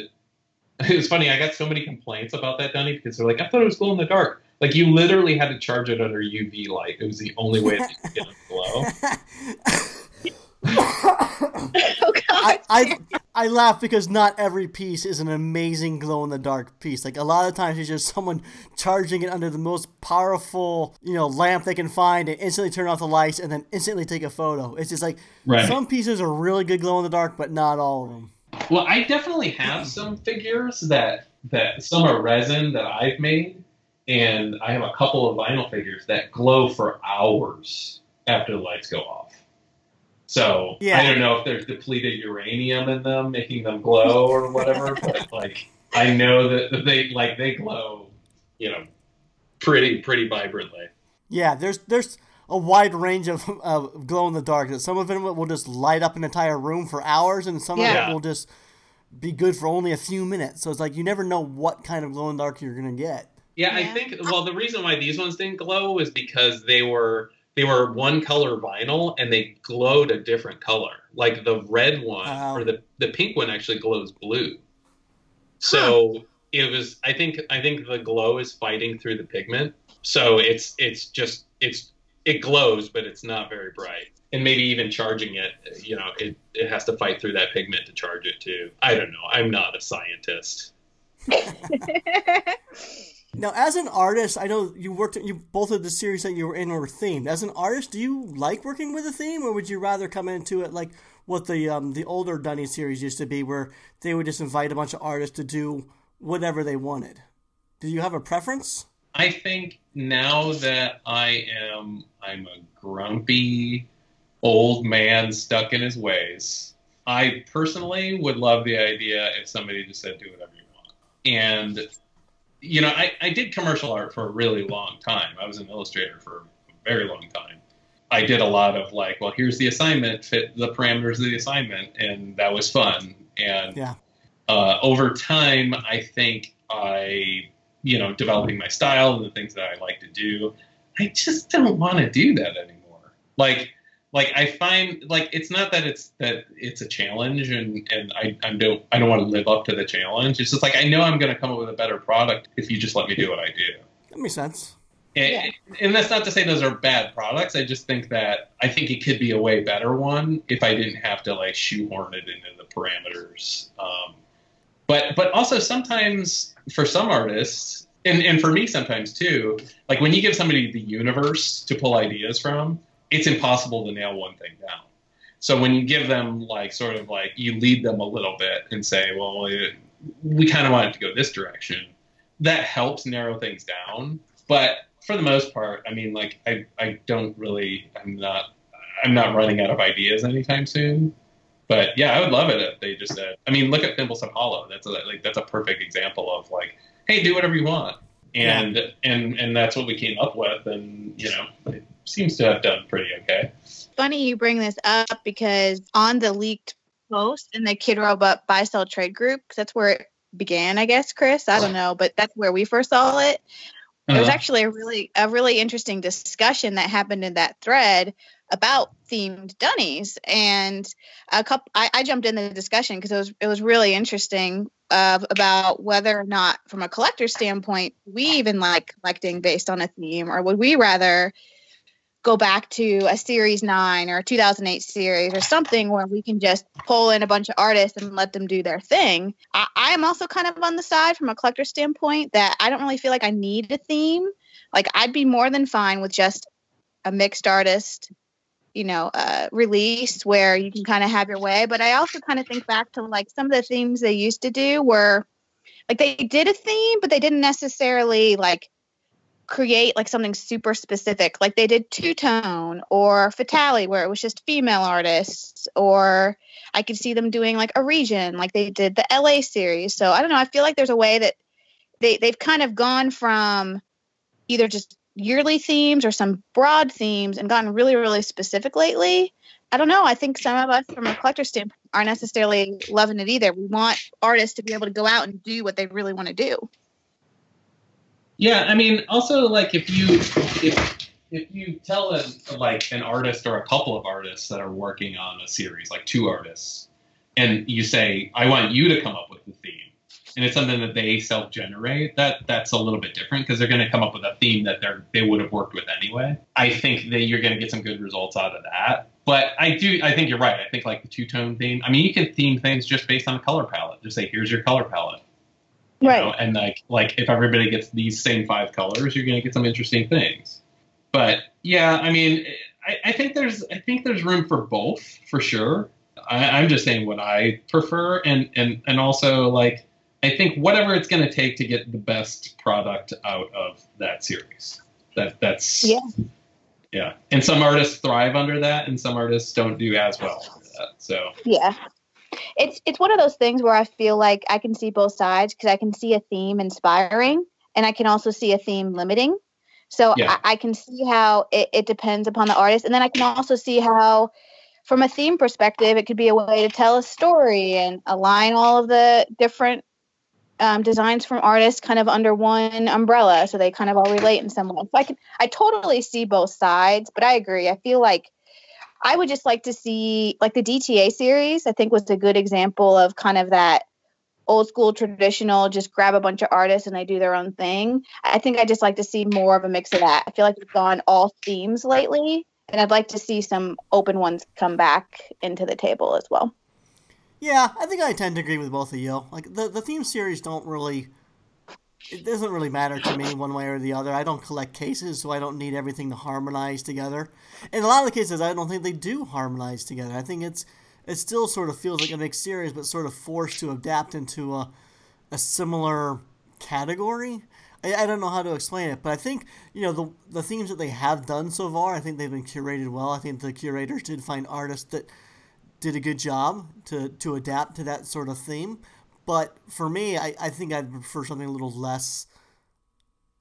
it was funny. I got so many complaints about that, Dunny, because they're like, I thought it was glow in the dark. Like, you literally had to charge it under UV light. It was the only way that you could get it glow. Oh, God. I laugh because not every piece is an amazing glow-in-the-dark piece. Like, a lot of times it's just someone charging it under the most powerful, lamp they can find and instantly turn off the lights and then instantly take a photo. It's just like, Some pieces are really good glow-in-the-dark, but not all of them. Well, I definitely have some figures that some are resin that I've made. And I have a couple of vinyl figures that glow for hours after the lights go off. So yeah. I don't know if there's depleted uranium in them, making them glow or whatever. But I know that they glow, pretty vibrantly. Yeah, there's a wide range of glow in the dark. Some of them will just light up an entire room for hours, and some of it will just be good for only a few minutes. So it's like you never know what kind of glow in the dark you're gonna get. Yeah, I think, the reason why these ones didn't glow is because they were one color vinyl and they glowed a different color. Like the red one or the pink one actually glows blue. So it was, I think the glow is fighting through the pigment. So it glows, but it's not very bright. And maybe even charging it, it has to fight through that pigment to charge it too. I don't know. I'm not a scientist. Now, as an artist, I know both of the series that you were in were themed. As an artist, do you like working with a theme, or would you rather come into it like what the older Dunny series used to be, where they would just invite a bunch of artists to do whatever they wanted? Do you have a preference? I think now that I'm a grumpy old man stuck in his ways, I personally would love the idea if somebody just said, do whatever you want. And I did commercial art for a really long time. I was an illustrator for a very long time. I did a lot of here's the assignment, fit the parameters of the assignment, and that was fun. And over time, I think developing my style and the things that I like to do, I just don't want to do that anymore. Like I find it's not that it's a challenge and I don't want to live up to the challenge. It's just I know I'm going to come up with a better product if you just let me do what I do. That makes sense. And that's not to say those are bad products. I just think that it could be a way better one if I didn't have to shoehorn it into the parameters. But also sometimes for some artists and for me sometimes too, when you give somebody the universe to pull ideas from, it's impossible to nail one thing down. So when you give them you lead them a little bit and say, well, we kind of want it to go this direction. That helps narrow things down. But for the most part, I'm not running out of ideas anytime soon. But yeah, I would love it if they just said, look at Thimble Stump Hollow. That's a perfect example of hey, do whatever you want. And, and that's what we came up with. And it seems to have done pretty okay. Funny you bring this up because on the leaked post in the Kidrobot buy sell trade group, that's where it began, I guess, Chris. I don't know, but that's where we first saw it. Uh-huh. There was actually a really interesting discussion that happened in that thread about themed Dunnies, and I jumped in the discussion because it was really interesting about whether or not, from a collector standpoint, we even like collecting based on a theme, or would we rather go back to a Series 9 or a 2008 series or something where we can just pull in a bunch of artists and let them do their thing. I am also kind of on the side from a collector standpoint that I don't really feel like I need a theme. I'd be more than fine with just a mixed artist, you know, release where you can kind of have your way. But I also kind of think back to like some of the themes they used to do were like they did a theme, but they didn't necessarily like create like something super specific. Like they did two-tone or Fatale where it was just female artists, or I could see them doing like a region like they did the LA series. So I don't know. I feel like there's a way that they've kind of gone from either just yearly themes or some broad themes and gotten really, really specific lately. I don't know. I think some of us from a collector standpoint aren't necessarily loving it either. We want artists to be able to go out and do what they really want to do. Yeah, I mean, also, like, if you tell an artist or a couple of artists that are working on a series, like two artists, and you say, I want you to come up with the theme, and it's something that they self-generate, that's a little bit different because they're going to come up with a theme that they would have worked with anyway. I think that you're going to get some good results out of that. But I think you're right. I think, like, the two-tone theme, I mean, you can theme things just based on a color palette. Just say, here's your color palette. Right. You know, and like if everybody gets these same five colors, you're going to get some interesting things. But yeah, I mean, I think there's room for both for sure. I'm just saying what I prefer, and also like I think whatever it's going to take to get the best product out of that series. That's yeah. And some artists thrive under that, and some artists don't do as well under that. So yeah. It's one of those things where I feel like I can see both sides because I can see a theme inspiring and I can also see a theme limiting. So yeah. I can see how it depends upon the artist. And then I can also see how, from a theme perspective, it could be a way to tell a story and align all of the different designs from artists kind of under one umbrella. So they kind of all relate in some way. So I totally see both sides, but I agree. I feel like I would just like to see, like, the DTA series, I think, was a good example of kind of that old school traditional, just grab a bunch of artists and they do their own thing. I think I just like to see more of a mix of that. I feel like we've gone all themes lately, and I'd like to see some open ones come back into the table as well. Yeah, I think I tend to agree with both of you. Like, the theme series it doesn't really matter to me one way or the other. I don't collect cases, so I don't need everything to harmonize together. In a lot of the cases, I don't think they do harmonize together. I think it still sort of feels like a mixed series, but sort of forced to adapt into a similar category. I don't know how to explain it, but I think, you know, the themes that they have done so far, I think they've been curated well. I think the curators did find artists that did a good job to adapt to that sort of theme. But for me, I think I'd prefer something a little less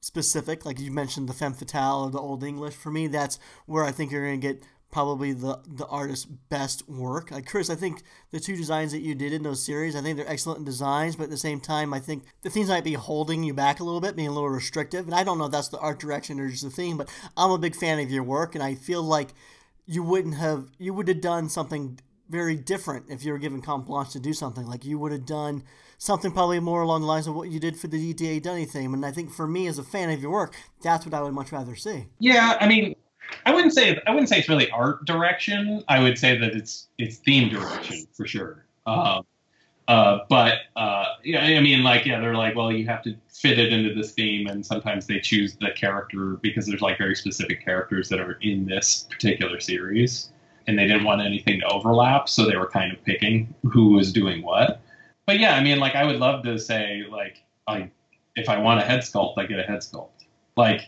specific. Like you mentioned the femme fatale or the Old English. For me, that's where I think you're going to get probably the artist's best work. Like Chris, I think the two designs that you did in those series, I think they're excellent designs. But at the same time, I think the themes might be holding you back a little bit, being a little restrictive. And I don't know if that's the art direction or just the theme, but I'm a big fan of your work. And I feel like you would have done something very different if you were given carte blanche to do something. Like you would have done something probably more along the lines of what you did for the DTA Dunny thing. And I think for me as a fan of your work, that's what I would much rather see. Yeah, I mean, I wouldn't say it's really art direction. I would say that it's theme direction for sure. Yeah, I mean, like, yeah, they're like, well, you have to fit it into this theme, and sometimes they choose the character because there's like very specific characters that are in this particular series. And they didn't want anything to overlap, so they were kind of picking who was doing what. But yeah, I mean, like, I would love to say, like, if I want a head sculpt, I get a head sculpt. Like,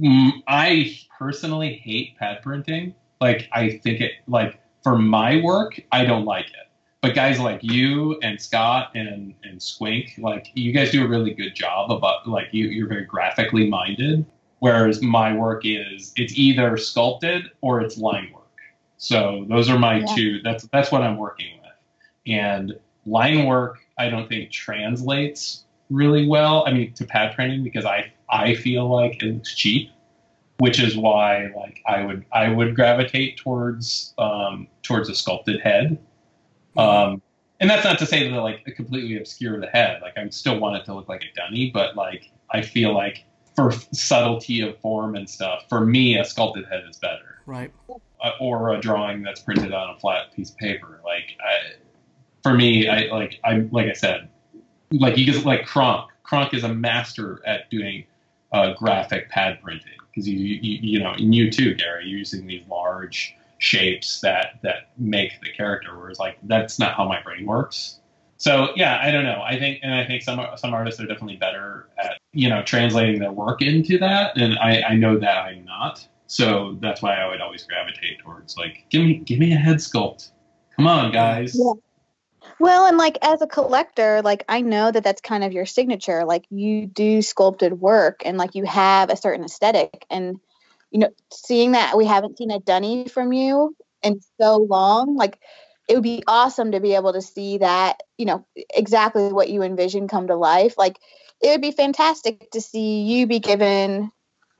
I personally hate pad printing. Like, I think it, like, for my work, I don't like it. But guys like you and Scott and Squink, like, you guys do a really good job about, like, you're very graphically minded. Whereas my work is, it's either sculpted or it's line work. So those are my two. That's what I'm working with. And line work, I don't think translates really well. I mean, to pad printing, because I feel like it looks cheap, which is why like I would gravitate towards a sculpted head. And that's not to say that like completely obscure the head. Like I still want it to look like a dunny, but like I feel like for subtlety of form and stuff, for me, a sculpted head is better. Right. Or a drawing that's printed on a flat piece of paper. Like, for me, I said, like you just like Kronk. Kronk is a master at doing graphic pad printing, because you know, and you too, Gary, you're using these large shapes that make the character, whereas like that's not how my brain works. So yeah, I don't know. I think some artists are definitely better at, you know, translating their work into that, and I know that I'm not. So that's why I would always gravitate towards like, give me a head sculpt. Come on, guys. Yeah. Well, and like as a collector, like I know that that's kind of your signature. Like you do sculpted work, and like you have a certain aesthetic, and you know, seeing that we haven't seen a Dunny from you in so long, like it would be awesome to be able to see that, you know, exactly what you envision come to life. Like it would be fantastic to see you be given,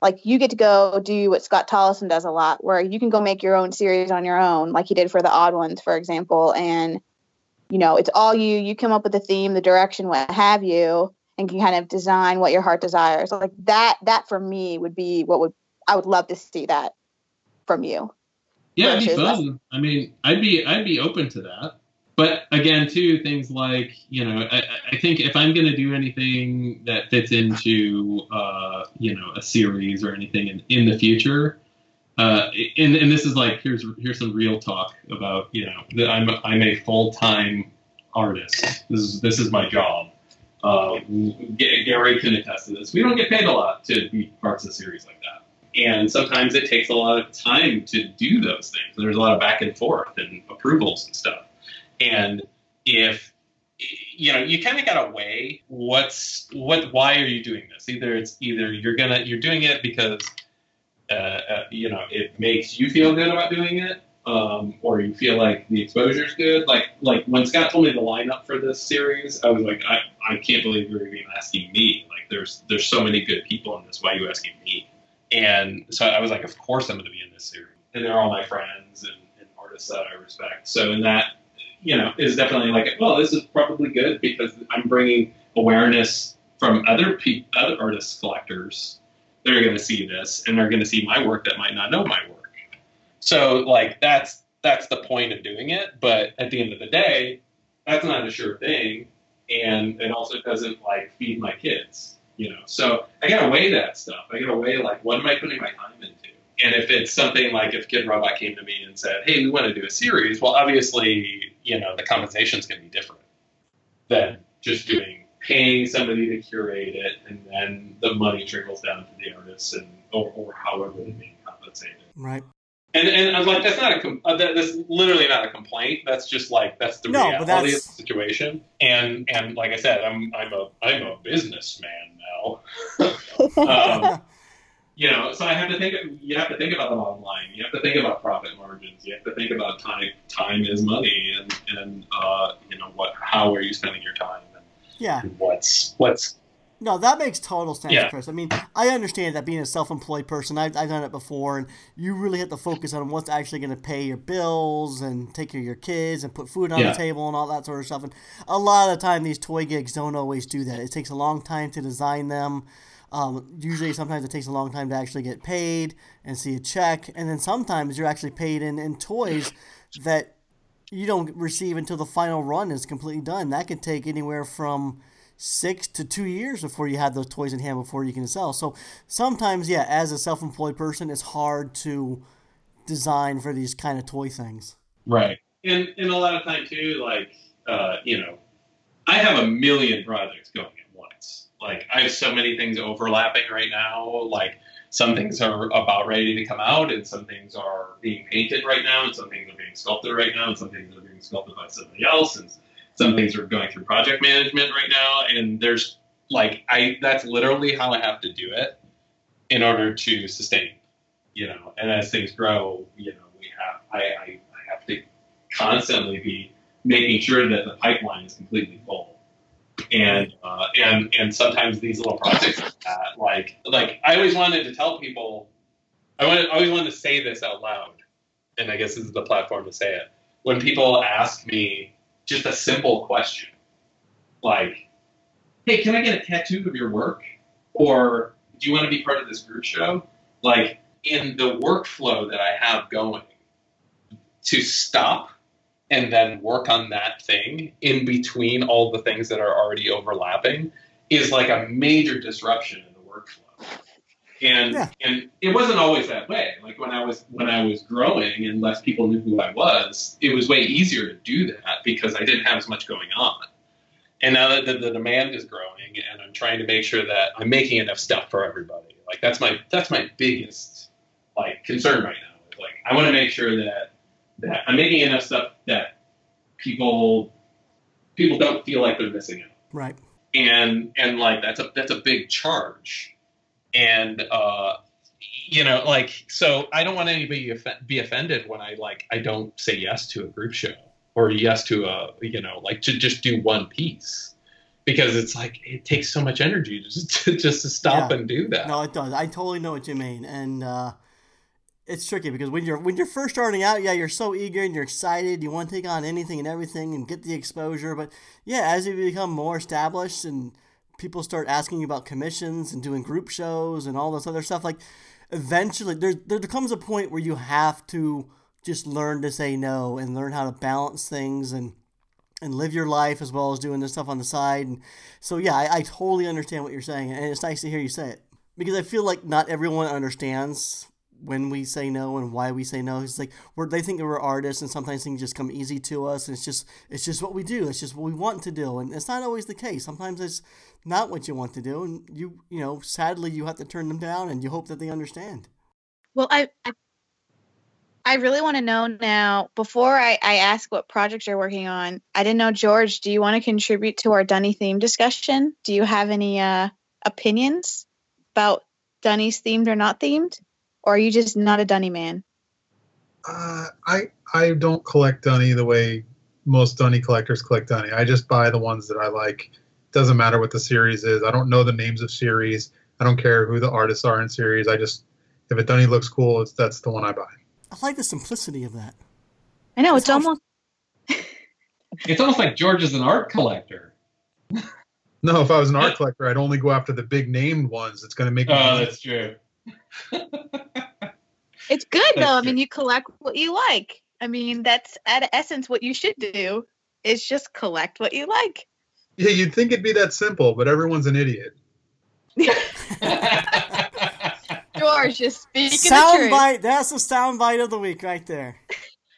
like you get to go do what Scott Tolleson does a lot, where you can go make your own series on your own, like he did for the Odd Ones, for example. And, you know, it's all you come up with the theme, the direction, what have you, and you kind of design what your heart desires. Like that for me would be I would love to see that from you. Yeah, it'd be fun. I mean, I'd be open to that. But again, too, things like, you know, I think if I'm going to do anything that fits into, you know, a series or anything in the future, and this is like, here's some real talk about, you know, that I'm a full-time artist. This is my job. Gary can attest to this. We don't get paid a lot to be parts of series like that. And sometimes it takes a lot of time to do those things. There's a lot of back and forth and approvals and stuff. And if, you know, you kind of got to weigh why are you doing this? Either you're doing it because, you know, it makes you feel good about doing it, or you feel like the exposure's good. Like when Scott told me the lineup for this series, I was like, I can't believe you're even asking me. Like there's so many good people in this. Why are you asking me? And so I was like, of course I'm going to be in this series. And they're all my friends and artists that I respect. So in that, you know, is definitely like, well, this is probably good because I'm bringing awareness from other artists, collectors. They're going to see this, and they're going to see my work that might not know my work. So like, that's the point of doing it. But at the end of the day, that's not a sure thing. And it also doesn't like feed my kids. You know, so I gotta weigh that stuff. I gotta weigh like, what am I putting my time into? And if it's something like if Kidrobot came to me and said, "Hey, we want to do a series," well, obviously, you know, the compensation is gonna be different than just paying somebody to curate it, and then the money trickles down to the artists and or however they're being compensated. Right. And I'm like, that's literally not a complaint. That's just like reality of the situation. And like I said, I'm a businessman now. You know, so I have to think. You have to think about the bottom line. You have to think about profit margins. You have to think about time. Time is money, and you know what? How are you spending your time? And yeah. What's No, that makes total sense, yeah. Chris. I mean, I understand that being a self-employed person, I've done it before, and you really have to focus on what's actually going to pay your bills and take care of your kids and put food on the table and all that sort of stuff. And a lot of the time, these toy gigs don't always do that. It takes a long time to design them. Usually, sometimes it takes a long time to actually get paid and see a check. And then sometimes you're actually paid in toys that you don't receive until the final run is completely done. That can take anywhere from 6 to 2 years before you have those toys in hand before you can sell. So sometimes, yeah, as a self-employed person, it's hard to design for these kind of toy things. Right. And a lot of time too, like, you know, I have a million projects going at once. Like I have so many things overlapping right now. Like some things are about ready to come out, and some things are being painted right now, and some things are being sculpted right now, and some things are being sculpted by somebody else. And some things are going through project management right now, and there's like that's literally how I have to do it in order to sustain, you know. And as things grow, you know, I have to constantly be making sure that the pipeline is completely full. And sometimes these little projects like that, like I always wanted to tell people, I always wanted to say this out loud, and I guess this is the platform to say it. When people ask me just a simple question, like, "Hey, can I get a tattoo of your work?" Or, "Do you want to be part of this group show?" Like, in the workflow that I have going, to stop and then work on that thing in between all the things that are already overlapping is like a major disruption in the workflow. And it wasn't always that way. Like when I was growing and less people knew who I was, it was way easier to do that because I didn't have as much going on. And now that the demand is growing, and I'm trying to make sure that I'm making enough stuff for everybody. Like that's my biggest concern right now. Like I want to make sure that I'm making enough stuff that people don't feel like they're missing out. Right. And that's a big charge. And, so I don't want anybody to be offended when I don't say yes to a group show or yes to to just do one piece, because it's it takes so much energy to stop and do that. No, it does. I totally know what you mean. And, it's tricky because when you're first starting out, you're so eager and you're excited. You want to take on anything and everything and get the exposure. But as you become more established and people start asking you about commissions and doing group shows and all this other stuff, eventually there comes a point where you have to just learn to say no and learn how to balance things and live your life as well as doing this stuff on the side. And so, I totally understand what you're saying. And it's nice to hear you say it, because I feel like not everyone understands when we say no and why we say no. It's they think we're artists, and sometimes things just come easy to us, and it's just what we do. It's just what we want to do, and it's not always the case. Sometimes it's not what you want to do, and you sadly you have to turn them down, and you hope that they understand. Well, I really want to know now, before I ask what project you're working on, I didn't know, George, do you want to contribute to our Dunny theme discussion? Do you have any opinions about Dunny's themed or not themed? Or are you just not a Dunny man? I don't collect Dunny the way most Dunny collectors collect Dunny. I just buy the ones that I like. Doesn't matter what the series is. I don't know the names of series. I don't care who the artists are in series. I just, if a Dunny looks cool, that's the one I buy. I like the simplicity of that. I know, it's almost... It's almost like George is an art collector. No, if I was an art collector, I'd only go after the big named ones. It's going to make... Oh, that's true. It's good though. I mean, you collect what you like. I mean, that's at essence what you should do, is just collect what you like. Yeah, you'd think it'd be that simple, but everyone's an idiot. George, just speaking the truth. Soundbite. That's the soundbite of the week right there.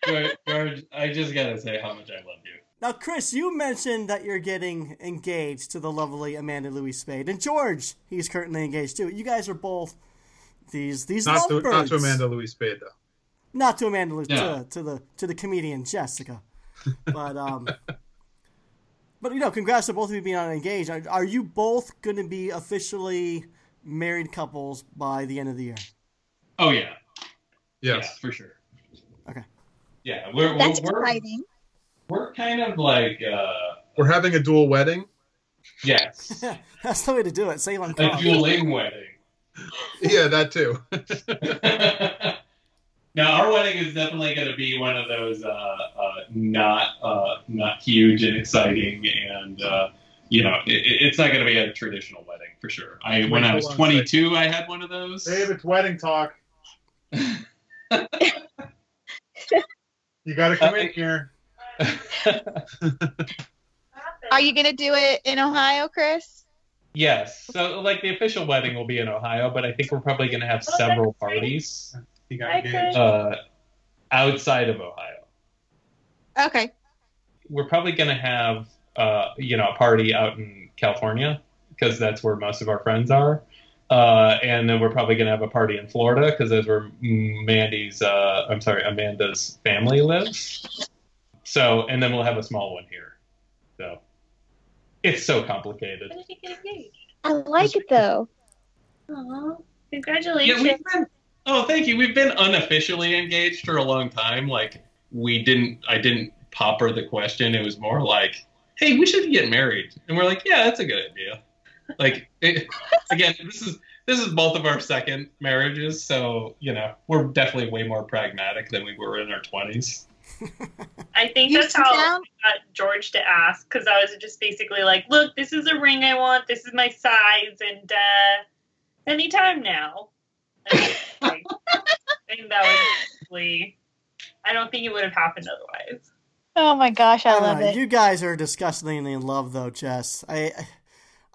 George, I just gotta say how much I love you. Now, Chris, you mentioned that you're getting engaged to the lovely Amanda Louise Spade, and George, he's currently engaged too. You guys are both these lovebirds. Not to Amanda Louise Spade, though. Not to Amanda Louise, no. to the comedian Jessica. But but congrats to both of you being engaged. Are you both going to be officially married couples by the end of the year? Oh yeah, yes, for sure. Okay. Yeah, we're exciting. We're kind of we're having a dual wedding. Yes, that's the way to do it. Save on cost. A dueling wedding. Yeah, that too. Now, our wedding is definitely going to be one of those not huge and exciting, and it's not going to be a traditional wedding for sure. When I was 22, I had one of those. Dave, it's wedding talk. You got to come in here. Are you going to do it in Ohio, Chris? Yes. So, the official wedding will be in Ohio, but I think we're probably going to have several parties outside of Ohio. Okay. We're probably going to have, a party out in California, because that's where most of our friends are. And then we're probably going to have a party in Florida, because that's where Amanda's family lives. So, and then we'll have a small one here. So. It's so complicated. When did you get engaged? I like it though. Aww. Congratulations. Yeah, thank you. We've been unofficially engaged for a long time. I didn't popper the question. It was more like, hey, we should get married. And we're like, yeah, that's a good idea. This is both of our second marriages. So, we're definitely way more pragmatic than we were in our 20s. I think that's how I got George to ask, because I was just basically look, this is a ring I want, this is my size, and anytime now. I think that was really, I don't think it would have happened otherwise. Oh my gosh, I love it. You guys are disgustingly in love though, Jess.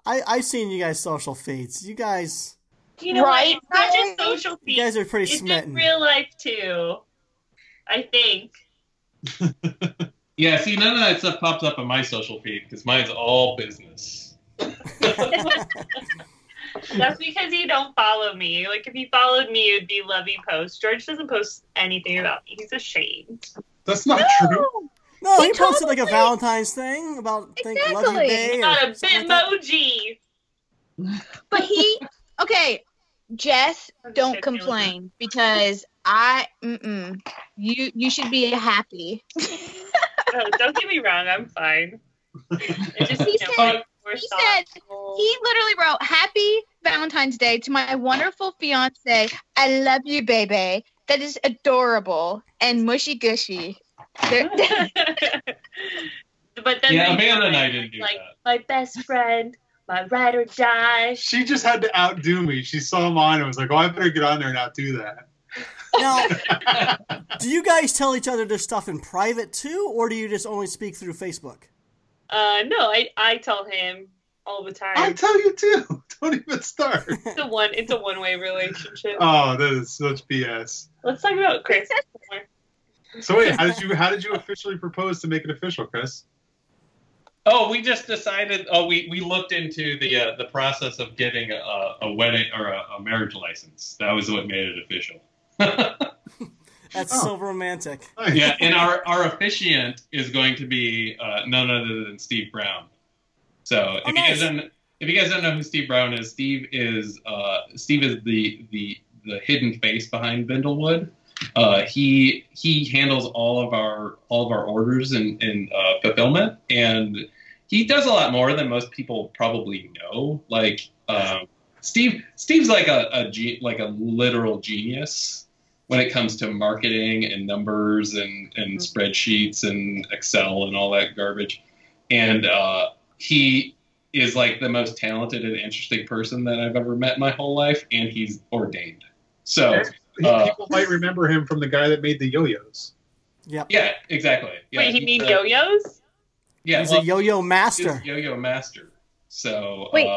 I've seen you guys' social feeds. You guys You know, right? It's not just social feet. You guys are pretty smitten. It's in real life too, I think. Yeah, see, none of that stuff pops up on my social feed because mine's all business. That's because you don't follow me. Like, if you followed me, it would be Lovey Post. George doesn't post anything about me. He's ashamed. That's not true. No, he posted, like, a Valentine's thing about Lovey Day. Not a Bitmoji. Like but he... Okay, Jess, don't complain, because I... You should be happy. Oh, don't get me wrong. I'm fine. He literally wrote, "Happy Valentine's Day to my wonderful fiance. I love you, baby. That is adorable and mushy gushy." But then Amanda and I didn't do that. My best friend, my ride or die. She just had to outdo me. She saw mine and was like, "Oh, I better get on there and outdo that." Now, do you guys tell each other this stuff in private too, or do you just only speak through Facebook? No, I tell him all the time. I tell you too. Don't even start. It's a one-way relationship. Oh, that is such BS. Let's talk about Chris. So wait, how did you officially propose to make it official, Chris? Oh, we just decided. Oh, we looked into the process of getting a wedding or a marriage license. That was what made it official. That's so romantic. Yeah, and our officiant is going to be none other than Steve Brown. So if you guys don't know who Steve Brown is, Steve is the hidden face behind Bindlewood. He handles all of our orders and fulfillment, and he does a lot more than most people probably know. Like Steve's like a literal genius when it comes to marketing and numbers and spreadsheets and Excel and all that garbage. And he is like the most talented and interesting person that I've ever met in my whole life, and he's ordained. So people might remember him from the guy that made the yo-yos. Yep. Yeah, exactly. Yeah, wait, he made yo-yos? Yeah, he's a yo-yo master. He's a yo-yo master. So wait,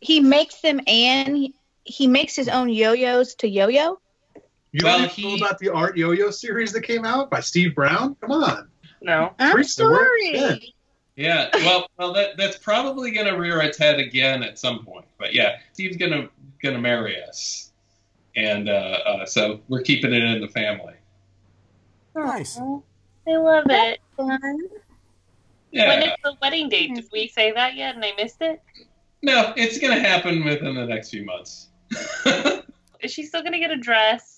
he makes them, and he makes his own yo-yos to yo-yo? You know about the Art Yo-Yo series that came out by Steve Brown? Come on. No. I'm sorry. Yeah. Well, that's probably going to rear its head again at some point. But yeah, Steve's going to marry us. And so we're keeping it in the family. Nice. Aww. I love it. Yeah. When is the wedding date? Did we say that yet and I missed it? No, it's going to happen within the next few months. Is she still going to get a dress?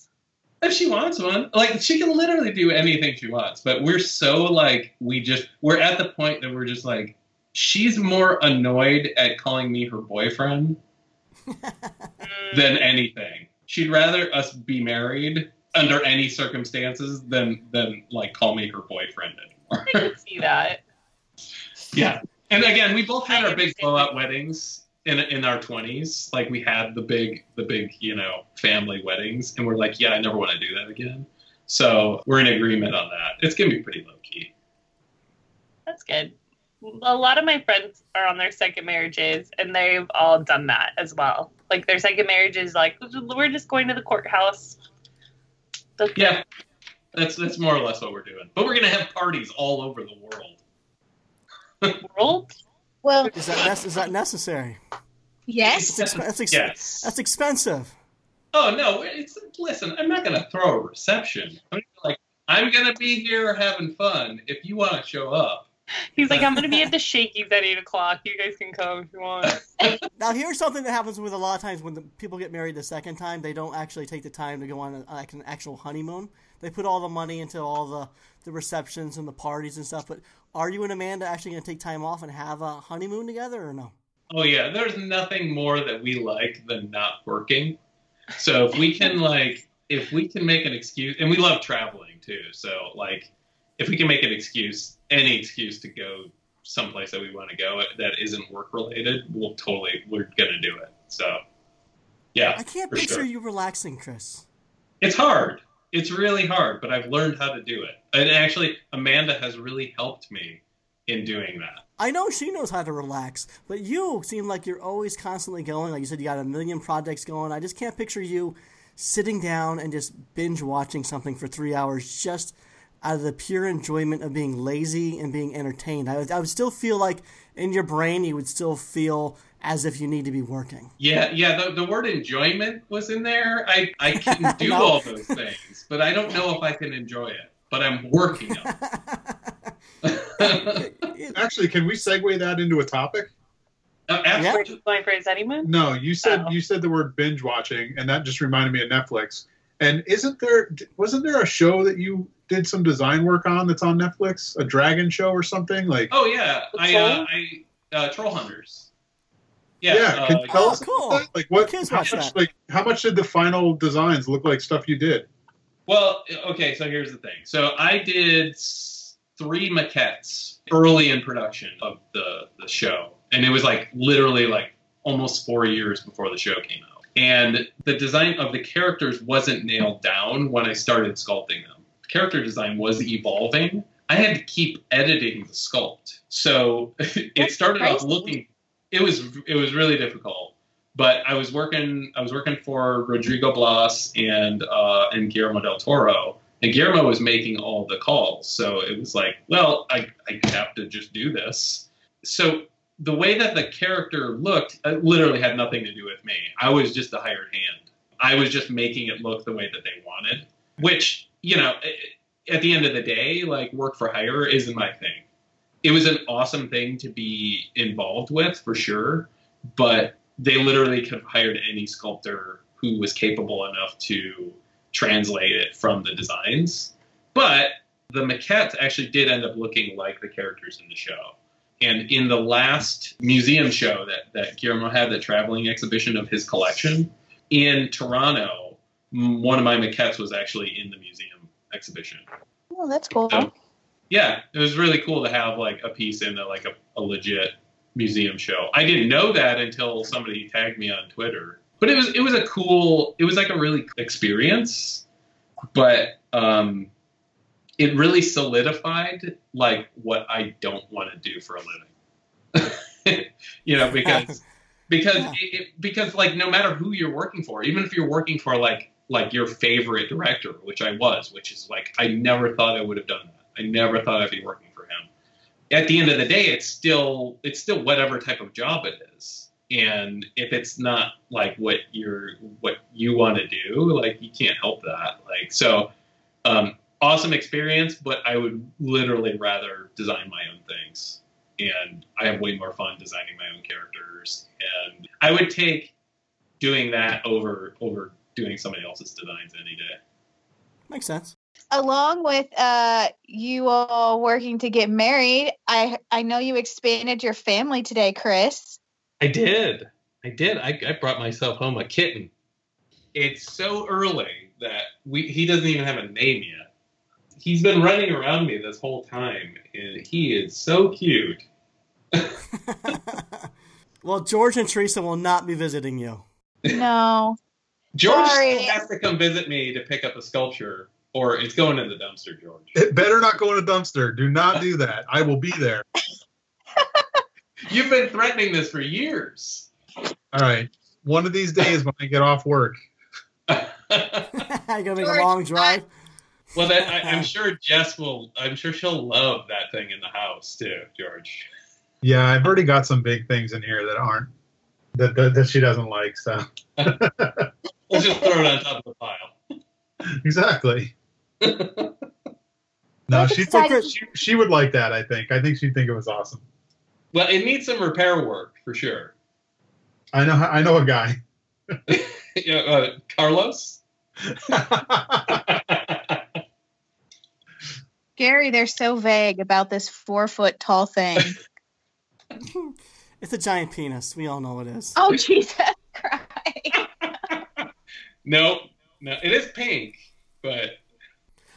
If she wants one, like, she can literally do anything she wants. But we're so, like, we're at the point that we're just, like, she's more annoyed at calling me her boyfriend than anything. She'd rather us be married under any circumstances than like, call me her boyfriend anymore. I can see that. Yeah. And, again, we both had our big blowout weddings. In our 20s, like, we had the big, you know, family weddings, and we're like, yeah, I never want to do that again. So we're in agreement on that. It's going to be pretty low-key. That's good. A lot of my friends are on their second marriages, and they've all done that as well. Like, their second marriage is like, we're just going to the courthouse. Yeah, that's more or less what we're doing. But we're going to have parties all over the world. World? Well, is that necessary? Yes. That's expensive. Oh no! Listen, I'm not gonna throw a reception. I'm like, I'm gonna be here having fun. If you want to show up, he's like, I'm gonna be at the Shakey's at 8:00. You guys can come if you want. Now, here's something that happens with a lot of times when the people get married the second time. They don't actually take the time to go on like an actual honeymoon. They put all the money into all the receptions and the parties and stuff, but are you and Amanda actually going to take time off and have a honeymoon together or no? Oh, yeah. There's nothing more that we like than not working. So if we can make an excuse, and we love traveling too. So, like, if we can make an excuse, any excuse to go someplace that we want to go that isn't work related, we're going to do it. So, yeah. I can't picture you relaxing, Chris. It's hard. It's really hard, but I've learned how to do it. And actually, Amanda has really helped me in doing that. I know she knows how to relax, but you seem like you're always constantly going. Like you said, you got a million projects going. I just can't picture you sitting down and just binge watching something for 3 hours just out of the pure enjoyment of being lazy and being entertained. I would still feel like in your brain you would still feel as if you need to be working. Yeah, the word enjoyment was in there. I can do all those things, but I don't know if I can enjoy it. But I'm working on it. Actually, can we segue that into a topic? No, you said the word binge watching, and that just reminded me of Netflix. And wasn't there a show that you did some design work on that's on Netflix? A dragon show or something? Like? Oh yeah, I Troll Hunters. Yeah. Can you tell us cool. Like what? How much did the final designs look like? Stuff you did. Well, okay, so here's the thing. So I did 3 maquettes early in production of the show. And it was literally almost 4 years before the show came out. And the design of the characters wasn't nailed down when I started sculpting them. Character design was evolving. I had to keep editing the sculpt. So it started off looking... It was really difficult. But I was working for Rodrigo Blas and Guillermo del Toro, and Guillermo was making all the calls. So it was I have to just do this. So the way that the character looked literally had nothing to do with me. I was just the hired hand. I was just making it look the way that they wanted, which, you know, at the end of the day, work for hire isn't my thing. It was an awesome thing to be involved with for sure, but they literally could have hired any sculptor who was capable enough to translate it from the designs. But the maquettes actually did end up looking like the characters in the show. And in the last museum show that Guillermo had, the traveling exhibition of his collection, in Toronto, one of my maquettes was actually in the museum exhibition. Oh, that's cool. So, yeah, it was really cool to have a piece in a legit museum show. I didn't know that until somebody tagged me on Twitter. But it was a cool, it was a really cool experience, but it really solidified what I don't want to do for a living. You know, because no matter who you're working for, even if you're working for like your favorite director, which I was, which is I never thought I would have done that. I never thought I'd be working for him. At the end of the day, it's still whatever type of job it is, and if it's not what you want to do, you can't help that. Awesome experience, but I would literally rather design my own things, and I have way more fun designing my own characters. And I would take doing that over doing somebody else's designs any day. Makes sense. Along with you all working to get married, I know you expanded your family today, Chris. I did. I brought myself home a kitten. It's so early that he doesn't even have a name yet. He's been running around me this whole time, and he is so cute. Well, George and Teresa will not be visiting you. No. George has to come visit me to pick up a sculpture. Or it's going in the dumpster, George. It better not go in a dumpster. Do not do that. I will be there. You've been threatening this for years. All right. One of these days when I get off work. I gotta make a long drive. Well, I'm sure Jess will. I'm sure she'll love that thing in the house too, George. Yeah, I've already got some big things in here that she doesn't like. So we'll just throw it on top of the pile. Exactly. No, she would like that, I think. I think she'd think it was awesome. Well, it needs some repair work, for sure. I know a guy. Carlos? Gary, they're so vague about this 4-foot-tall thing. It's a giant penis. We all know what it is. Oh, Jesus Christ. No, it is pink, but...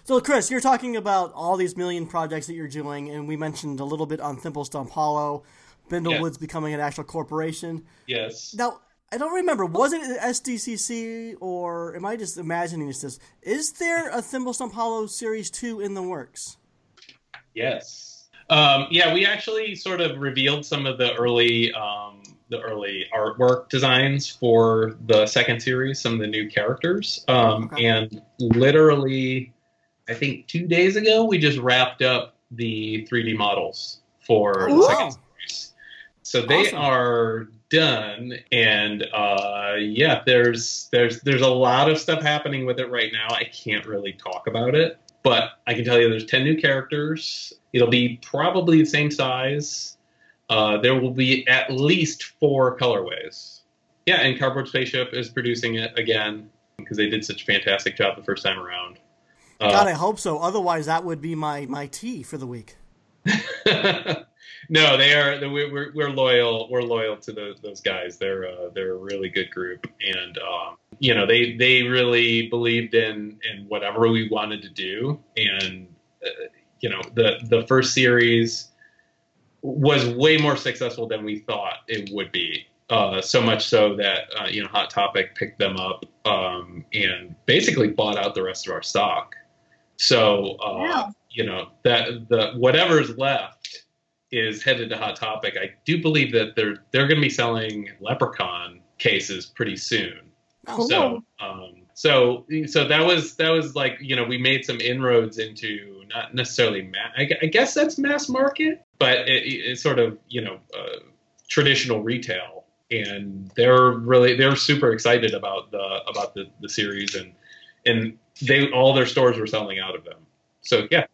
So, Chris, you're talking about all these million projects that you're doing, and we mentioned a little bit on Thimble Stump Hollow, Bindlewood's becoming an actual corporation. Yes. Now, I don't remember, was it SDCC, or am I just imagining this? Is there a Thimble Stump Hollow Series 2 in the works? Yes. Yeah, we actually sort of revealed some of the early artwork designs for the second series, some of the new characters. Okay. And literally, I think 2 days ago, we just wrapped up the 3D models for the second series. So they are done, and yeah, there's a lot of stuff happening with it right now. I can't really talk about it, but I can tell you there's 10 new characters. It'll be probably the same size. There will be at least 4 colorways. Yeah, and Cardboard Spaceship is producing it again because they did such a fantastic job the first time around. God, I hope so. Otherwise, that would be my tea for the week. No, they are. We're loyal. We're loyal to those guys. They're a really good group, and you know, they really believed in whatever we wanted to do. And you know, the first series was way more successful than we thought it would be. So much so that you know, Hot Topic picked them up and basically bought out the rest of our stock. So you know, that whatever's left is headed to Hot Topic. I do believe that they're going to be selling Leprechaun cases pretty soon. Oh. So so that was like, you know, we made some inroads into not necessarily I guess that's mass market, but it's sort of, you know, traditional retail, and they're super excited about the series, and all their stores were selling out of them. So yeah,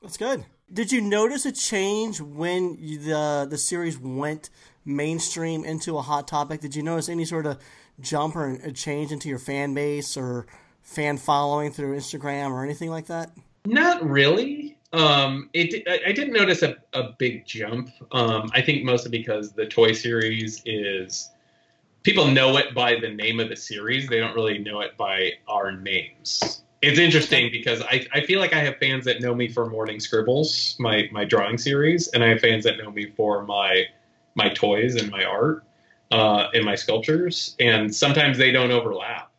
that's good. Did you notice a change when the series went mainstream into a Hot Topic? Did you notice any sort of jump or a change into your fan base or fan following through Instagram or anything like that? Not really. I didn't notice a big jump. I think mostly because the toy series is, people know it by the name of the series. They don't really know it by our names. It's interesting because I feel like I have fans that know me for Morning Scribbles, my drawing series, and I have fans that know me for my toys and my art and my sculptures, and sometimes they don't overlap.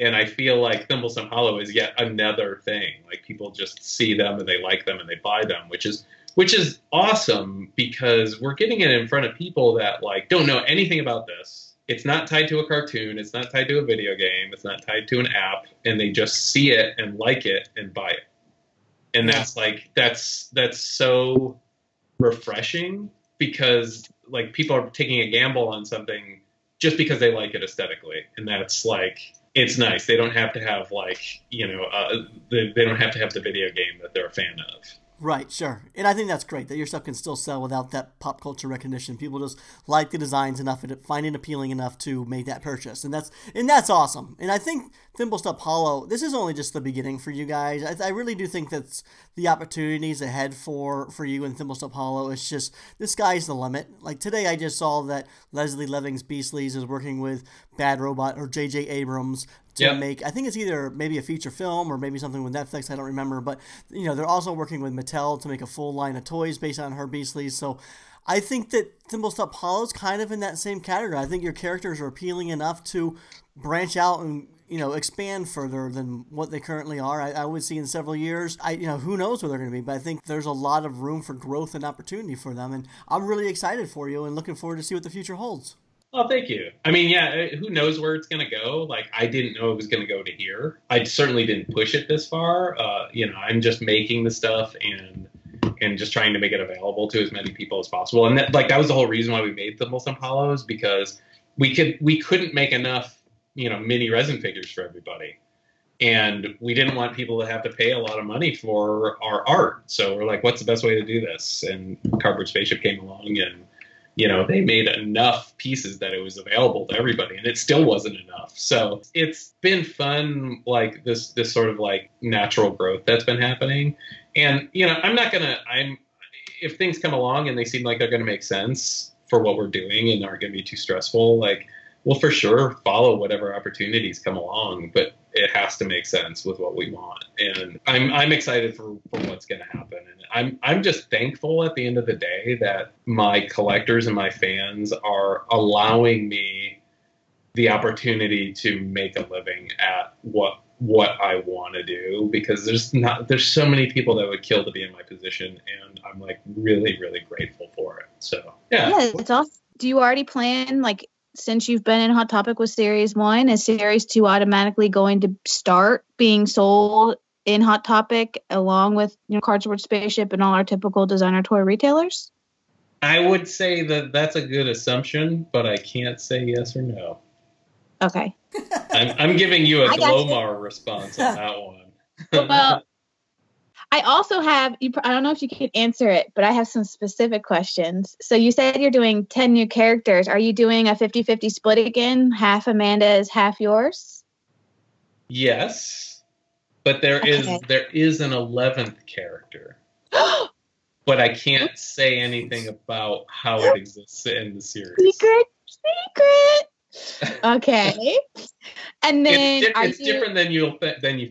And I feel like Thimble Stump Hollow is yet another thing. Like, people just see them and they like them and they buy them, which is awesome because we're getting it in front of people that like don't know anything about this. It's not tied to a cartoon. It's not tied to a video game. It's not tied to an app. And they just see it and like it and buy it. And that's like, that's so refreshing because like people are taking a gamble on something just because they like it aesthetically. And that's like, it's nice. They don't have to have like, you know, they don't have to have the video game that they're a fan of. Right, sure. And I think that's great that your stuff can still sell without that pop culture recognition. People just like the designs enough and find it appealing enough to make that purchase. And that's awesome. And I think Thimble Stump Hollow, this is only just the beginning for you guys. I really do think that's the opportunities ahead for you in Thimble Stump Hollow. It's just, the sky's the limit. Like today I just saw that Leslie Leving's Beastly's is working with Bad Robot or J.J. Abrams to make, I think it's either maybe a feature film or maybe something with Netflix, I don't remember, but you know, they're also working with Mattel to make a full line of toys based on her Beastly's. So I think that Thimble Stump Hollow's kind of in that same category. I think your characters are appealing enough to branch out and, you know, expand further than what they currently are. I would see in several years, you know, who knows what they're going to be, but I think there's a lot of room for growth and opportunity for them, and I'm really excited for you and looking forward to see what the future holds. Oh, thank you. I mean, yeah, who knows where it's going to go? Like, I didn't know it was going to go to here. I certainly didn't push it this far. You know, I'm just making the stuff and just trying to make it available to as many people as possible. And that, like, that was the whole reason why we made Thimble Stump Hollow, because we couldn't make enough, you know, mini resin figures for everybody. And we didn't want people to have to pay a lot of money for our art. So we're like, what's the best way to do this? And Cardboard Spaceship came along and, you know, they made enough pieces that it was available to everybody, and it still wasn't enough. So it's been fun, like this sort of like natural growth that's been happening. And, you know, if things come along and they seem like they're going to make sense for what we're doing and aren't going to be too stressful, like, we'll for sure follow whatever opportunities come along, but it has to make sense with what we want. And I'm excited for what's going to happen. And I'm just thankful at the end of the day that my collectors and my fans are allowing me the opportunity to make a living at what what I want to do, because there's so many people that would kill to be in my position, and I'm like really grateful for it. So yeah, it's awesome. Do you already plan, like, since you've been in Hot Topic with Series 1, is Series 2 automatically going to start being sold in Hot Topic along with, you know, Cardboard Spaceship and all our typical designer toy retailers? I would say that that's a good assumption, but I can't say yes or no. Okay. I'm giving you a Glomar response on that one. Well, I also have, I don't know if you can answer it, but I have some specific questions. So you said you're doing 10 new characters. Are you doing a 50-50 split again? Half Amanda's, half yours? Yes. But there is an 11th character. But I can't say anything about how it exists in the series. Secret. Okay. And then it's different than you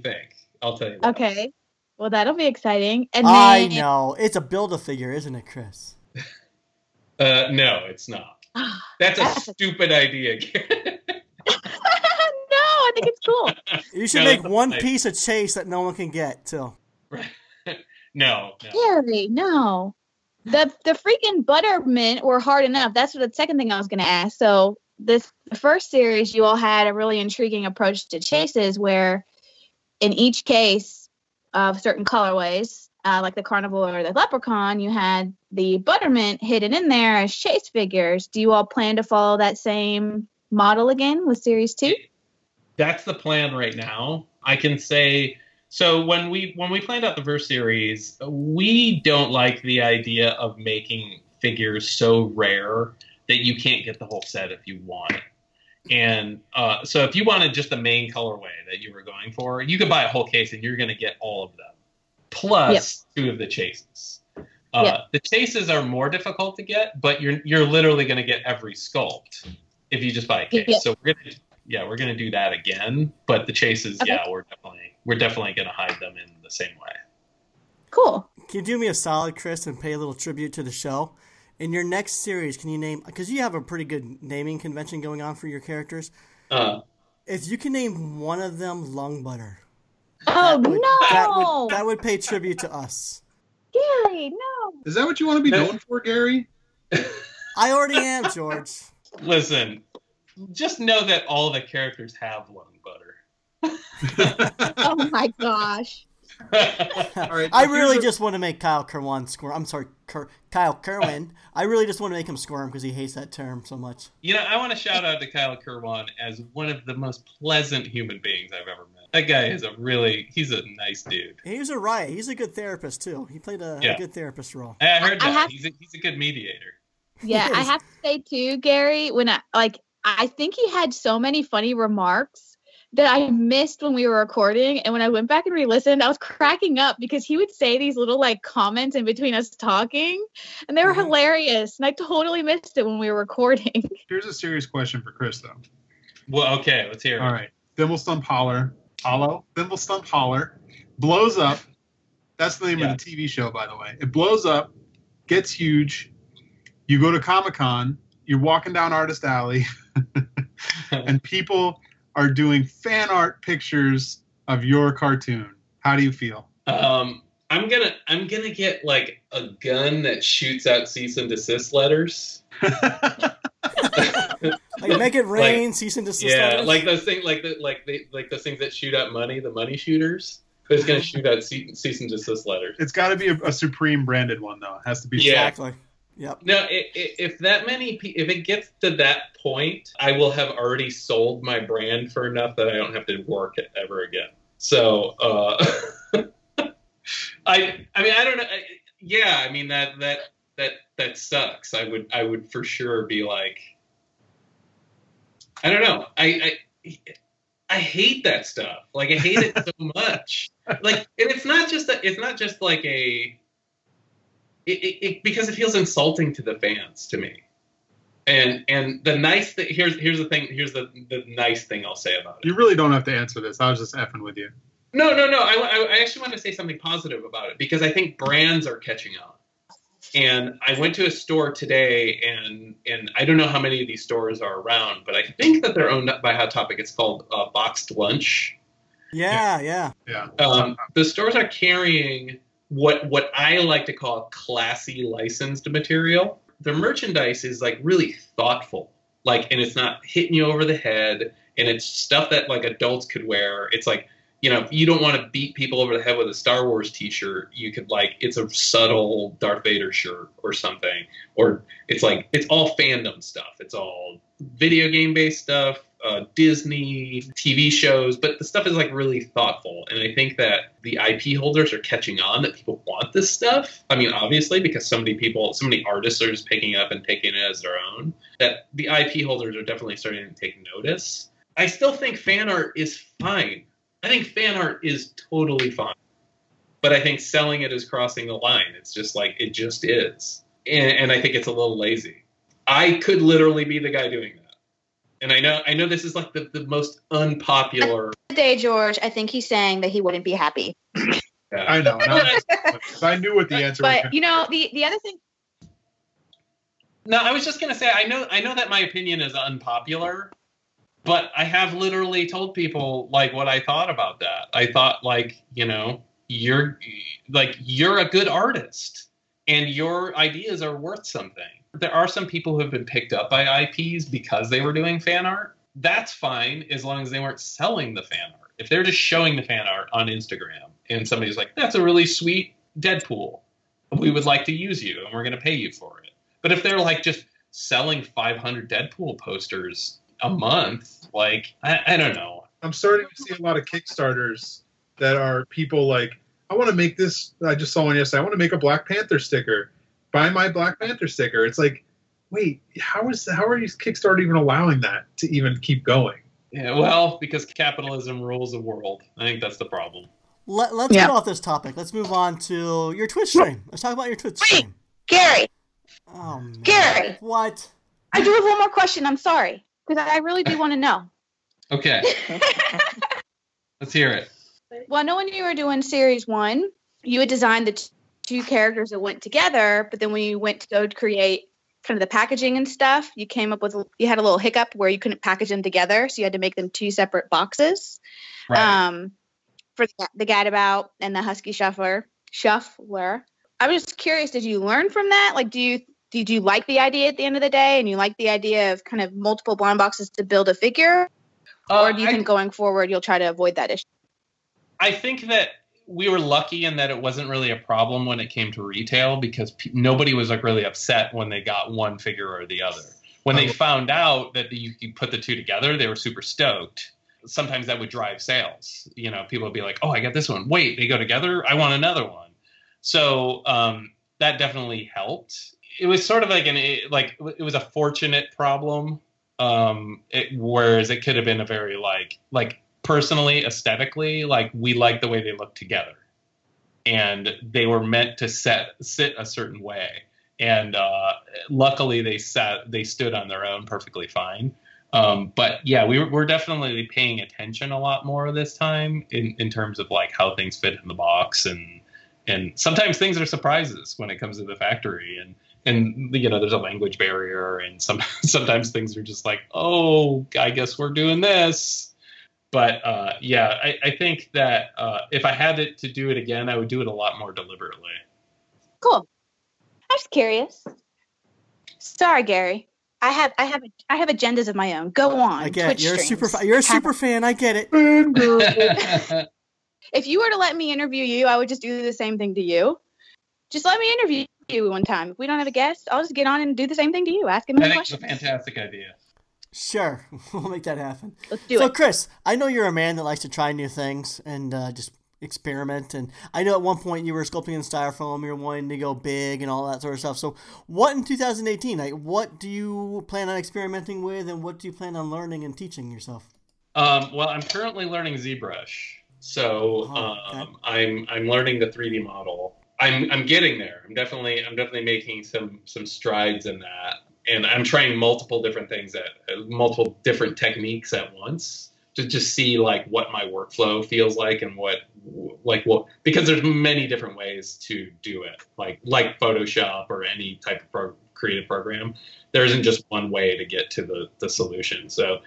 think. I'll tell you that. Okay. Well, that'll be exciting. And then, I know. It's a Build-A-Figure, isn't it, Chris? No, it's not. That's a stupid idea. No, I think it's cool. You should make one piece of Chase that no one can get, too. No. Scary, no. The freaking Buttermint were hard enough. That's the second thing I was going to ask. So the first series, you all had a really intriguing approach to chases where in each case of certain colorways, like the Carnival or the Leprechaun, you had the Buttermint hidden in there as chase figures. Do you all plan to follow that same model again with Series 2? That's the plan right now. I can say... So when we planned out the first series, we don't like the idea of making figures so rare that you can't get the whole set if you want it. And so if you wanted just the main colorway that you were going for, you could buy a whole case and you're going to get all of them, plus two of the chases. The chases are more difficult to get, but you're literally going to get every sculpt if you just buy a case. Yep. So we're going to do that again, but the chases, we're definitely going to hide them in the same way. Cool. Can you do me a solid, Chris, and pay a little tribute to the show? In your next series, can you name... Because you have a pretty good naming convention going on for your characters. If you can name one of them Lung Butter. Oh, that would pay tribute to us. Gary, no. Is that what you want to be known for, Gary? I already am, George. Listen, just know that all the characters have Lung Butter. Oh my gosh. All right, I really just want to make Kyle Kerwin squirm. I'm sorry, Kyle Kerwin. I really just want to make him squirm because he hates that term so much. You know, I want to shout out to Kyle Kerwin as one of the most pleasant human beings I've ever met. That guy is he's a nice dude. He's a riot. He's a good therapist too. He played a good therapist role. I heard that. He's a good mediator. Yeah, I have to say too, Gary, when I think he had so many funny remarks that I missed when we were recording. And when I went back and re-listened, I was cracking up because he would say these little comments in between us talking, and they were hilarious. And I totally missed it when we were recording. Here's a serious question for Chris though. Well, okay, let's hear it. All right. Thimble Stump Holler blows up. That's the name of the TV show, by the way. It blows up, gets huge. You go to Comic-Con, you're walking down Artist Alley and people are doing fan art pictures of your cartoon. How do you feel? I'm gonna get like a gun that shoots out cease and desist letters. Like make it rain, like, cease and desist letters. Yeah, like those things, like those things that shoot out money, the money shooters. It's gonna shoot out cease and desist letters. It's got to be a Supreme branded one though. It has to be exactly. Yep. No, if it gets to that point, I will have already sold my brand for enough that I don't have to work it ever again. So, I mean, I don't know. That sucks. I would for sure be like, I don't know. I hate that stuff. Like, I hate it so much. Like, and it's not just because it feels insulting to the fans, to me. And the nice thing, here's the nice thing I'll say about it. You really don't have to answer this. I was just effing with you. No. I actually want to say something positive about it because I think brands are catching on. And I went to a store today, and I don't know how many of these stores are around, but I think that they're owned by Hot Topic. It's called Boxed Lunch. Yeah. The stores are carrying what I like to call classy licensed material. The merchandise is like really thoughtful, like, and it's not hitting you over the head, and it's stuff that like adults could wear. It's like, you know, if you don't want to beat people over the head with a Star Wars t-shirt, you could like, it's a subtle Darth Vader shirt or something, or it's like, it's all fandom stuff. It's all video game based stuff, Disney TV shows, but the stuff is like really thoughtful. And I think that the IP holders are catching on that people want this stuff. I mean, obviously, because so many artists are just picking up and taking it as their own, that the IP holders are definitely starting to take notice. I still think fan art is fine. I think fan art is totally fine. But I think selling it is crossing the line. It's just like, it just is. And I think it's a little lazy. I could literally be the guy doing that. And I know this is like the most unpopular. Today, George, I think he's saying that he wouldn't be happy. Yeah, I know. I knew what the answer was. But, you know, the other thing. No, I was just going to say, I know that my opinion is unpopular. But I have literally told people, like, what I thought about that. I thought, like, you know, you're a good artist and your ideas are worth something. There are some people who have been picked up by IPs because they were doing fan art. That's fine as long as they weren't selling the fan art. If they're just showing the fan art on Instagram and somebody's like, that's a really sweet Deadpool. We would like to use you and we're going to pay you for it. But if they're, like, just selling 500 Deadpool posters a month, like, I don't know. I'm starting to see a lot of Kickstarters that are people like, I want to make this, I just saw one yesterday, I want to make a Black Panther sticker. Buy my Black Panther sticker. It's like, wait, how are you Kickstarter even allowing that to even keep going? Yeah, well, because capitalism rules the world. I think that's the problem. Let's get off this topic. Let's move on to your Twitch stream. Let's talk about your Twitch stream. Gary! Oh, man. Gary! What? I do have one more question. I'm sorry. Because I really do want to know. Okay. Let's hear it. Well, I know when you were doing series one, you had designed the two characters that went together, but then when you went to go create kind of the packaging and stuff, you had a little hiccup where you couldn't package them together, so you had to make them two separate boxes. Right. For the Gadabout and the Husky Shuffler. I was just curious, did you learn from that? Like, Did you like the idea at the end of the day, and you like the idea of kind of multiple blind boxes to build a figure? Or do you think going forward you'll try to avoid that issue? I think that we were lucky in that it wasn't really a problem when it came to retail, because nobody was like really upset when they got one figure or the other. When they found out that you could put the two together, they were super stoked. Sometimes that would drive sales. You know, people would be like, oh, I got this one. Wait, they go together? I want another one. So that definitely helped. It was sort of like it was a fortunate problem, whereas it could have been a very like personally, aesthetically, like we liked the way they looked together, and they were meant to sit a certain way, and luckily they stood on their own perfectly fine. But yeah, we're definitely paying attention a lot more this time in terms of like how things fit in the box, and sometimes things are surprises when it comes to the factory And, you know, there's a language barrier, and sometimes things are just like, oh, I guess we're doing this. But, yeah, I think that if I had it to do it again, I would do it a lot more deliberately. Cool. I was curious. Sorry, Gary. I have agendas of my own. Go on. I get it. You're a super fan. I get it. If you were to let me interview you, I would just do the same thing to you. Just let me interview you one time. If we don't have a guest, I'll just get on and do the same thing to you. Ask him a question. That's a fantastic idea. Sure. We'll make that happen. Let's do it. So, Chris, I know you're a man that likes to try new things and just experiment. And I know at one point you were sculpting in styrofoam. You were wanting to go big and all that sort of stuff. So what in 2018, like, what do you plan on experimenting with, and what do you plan on learning and teaching yourself? Well, I'm currently learning ZBrush. So I'm learning the 3D model. I'm getting there. I'm definitely making some strides in that, and I'm trying multiple different techniques at once to just see like what my workflow feels like and what because there's many different ways to do it, like Photoshop or any type of pro- create a program. There isn't just one way to get to the solution. So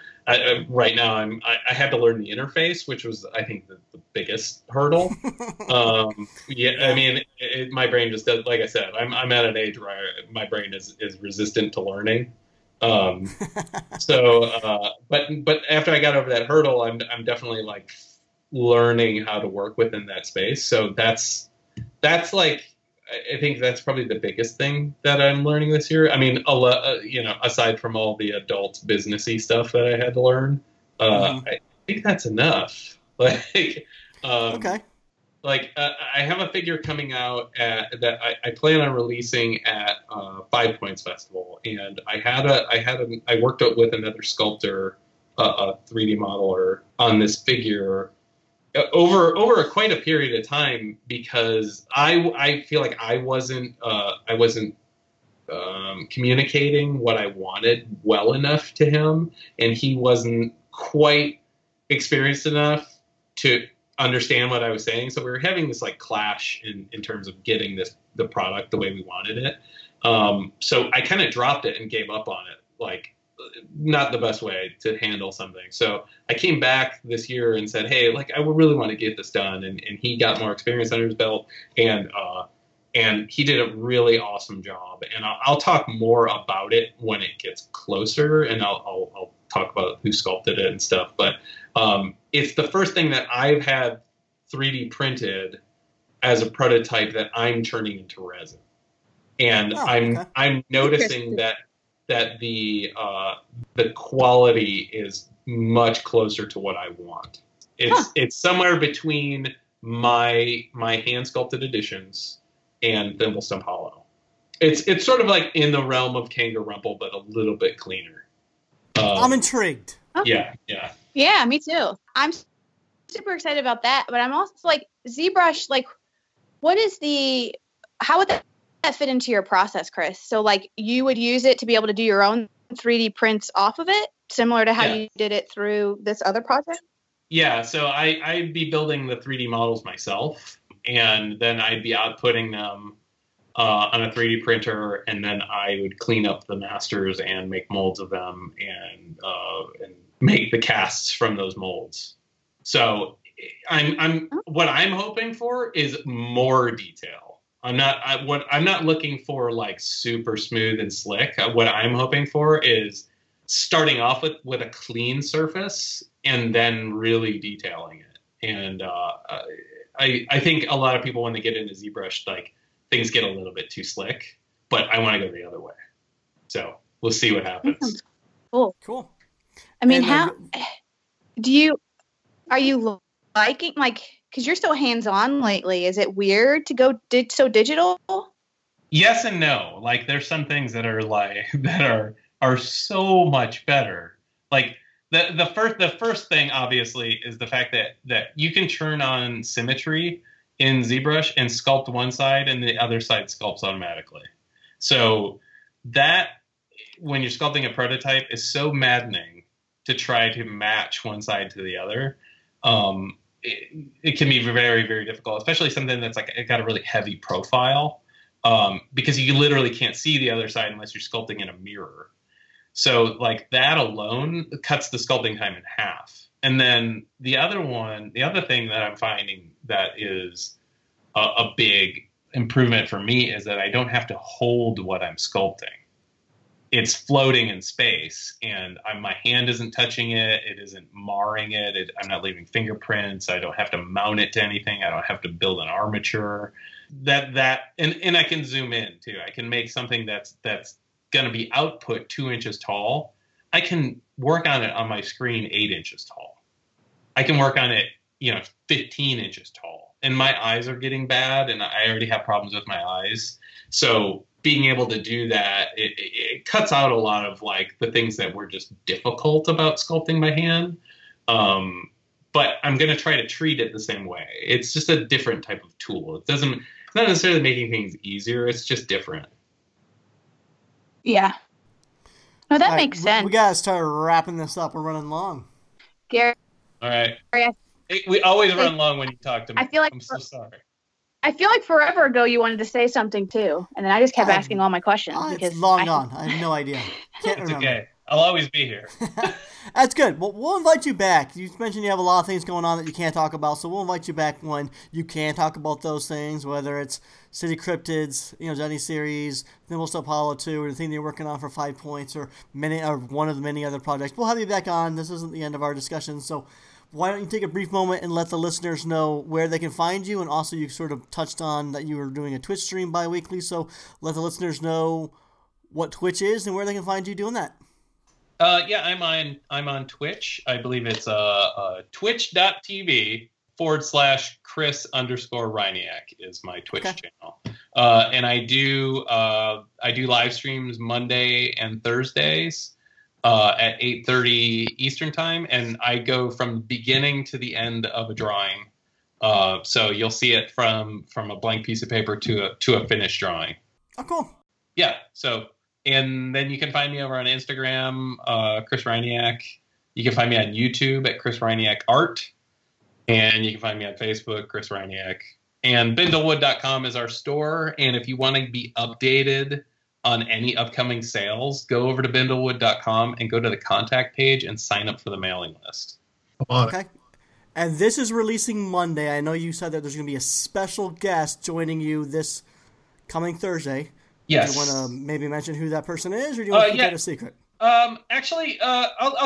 right now I had to learn the interface, which was, I think, the biggest hurdle. Yeah, I mean, my brain just does, like I said, I'm at an age where my brain is resistant to learning. But after I got over that hurdle, I'm definitely like learning how to work within that space. So that's like, I think that's probably the biggest thing that I'm learning this year. I mean, you know, aside from all the adult businessy stuff that I had to learn, I think that's enough. Like, okay. Like, I have a figure coming out that I plan on releasing at Five Points Festival, and I worked out with another sculptor, a 3D modeler, on this figure over quite a period of time, because I feel like I wasn't communicating what I wanted well enough to him, and he wasn't quite experienced enough to understand what I was saying. So we were having this like clash in terms of getting the product the way we wanted it. So I kind of dropped it and gave up on it, like not the best way to handle something. So I came back this year and said, hey, like I would really want to get this done. And he got more experience under his belt, and he did a really awesome job. And I'll talk more about it when it gets closer, and I'll talk about who sculpted it and stuff. But it's the first thing that I've had 3D printed as a prototype that I'm turning into resin. And I'm noticing that the quality is much closer to what I want. It's somewhere between my hand sculpted editions and Thimble Stump Hollow. It's sort of like in the realm of Kanga Rumpel, but a little bit cleaner. I'm intrigued. Okay. Yeah, me too. I'm super excited about that, but I'm also like, ZBrush, like, how would that fit into your process, Chris? So like, you would use it to be able to do your own 3D prints off of it, similar to how you did it through this other project? Yeah, so I'd be building the 3D models myself, and then I'd be outputting them on a 3D printer, and then I would clean up the masters and make molds of them, and make the casts from those molds. So what I'm hoping for is more detail. I'm not looking for like super smooth and slick. What I'm hoping for is starting off with a clean surface and then really detailing it. And I think a lot of people, when they get into ZBrush, like, things get a little bit too slick, but I want to go the other way. So we'll see what happens. Cool. I mean, are you liking, like, cause you're so hands-on lately. Is it weird to go so digital? Yes and no. Like, there's some things that are like, that are so much better. Like the first thing obviously is the fact that you can turn on symmetry in ZBrush and sculpt one side, and the other side sculpts automatically. So that, when you're sculpting a prototype, is so maddening to try to match one side to the other. It can be very, very difficult, especially something that's like, it got a really heavy profile, because you literally can't see the other side unless you're sculpting in a mirror. So like, that alone cuts the sculpting time in half. And then the other thing that I'm finding that is a big improvement for me is that I don't have to hold what I'm sculpting. It's floating in space, and my hand isn't touching it. It isn't marring it. I'm not leaving fingerprints. I don't have to mount it to anything. I don't have to build an armature. And I can zoom in too. I can make something that's going to be output 2 inches tall. I can work on it on my screen 8 inches tall. I can work on it, 15 inches tall. And my eyes are getting bad, and I already have problems with my eyes. So being able to do that, it cuts out a lot of like the things that were just difficult about sculpting by hand. But I'm going to try to treat it the same way. It's just a different type of tool. It's not necessarily making things easier. It's just different. Yeah. No, that makes sense. We gotta start wrapping this up. We're running long. Gary. All right. We always run long when you talk to me. I feel like I'm so sorry. I feel like forever ago you wanted to say something too, and then I just kept asking all my questions. It's long on. I have no idea. Can't remember. Okay. I'll always be here. That's good. Well, we'll invite you back. You mentioned you have a lot of things going on that you can't talk about, so we'll invite you back when you can talk about those things, whether it's City Cryptids, Dunny series, Thimble Stump Hollow 2, or the thing they're working on for 5 points, or one of the many other projects. We'll have you back on. This isn't the end of our discussion, so why don't you take a brief moment and let the listeners know where they can find you, and also you sort of touched on that you were doing a Twitch stream bi-weekly, so let the listeners know what Twitch is and where they can find you doing that. Yeah, I'm on Twitch. I believe it's twitch.tv/Chris_Ryniak is my Twitch channel. And I do live streams Monday and Thursdays at 8:30 Eastern time. And I go from the beginning to the end of a drawing. So you'll see it from a blank piece of paper to a finished drawing. Oh, cool. Yeah, so... And then you can find me over on Instagram, Chris Ryniak. You can find me on YouTube at Chris Ryniak Art. And you can find me on Facebook, Chris Ryniak. And Bindlewood.com is our store. And if you want to be updated on any upcoming sales, go over to Bindlewood.com and go to the contact page and sign up for the mailing list. Okay. And this is releasing Monday. I know you said that there's going to be a special guest joining you this coming Thursday. Yes. Do you want to maybe mention who that person is, or do you want to keep it a secret? I'll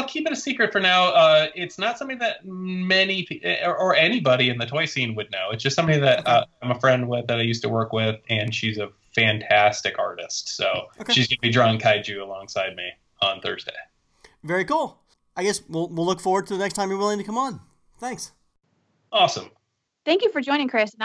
keep it a secret for now. It's not something that anybody in the toy scene would know. It's just somebody that I'm a friend with that I used to work with, and she's a fantastic artist. So she's going to be drawing kaiju alongside me on Thursday. Very cool. I guess we'll look forward to the next time you're willing to come on. Thanks. Awesome. Thank you for joining, Chris. And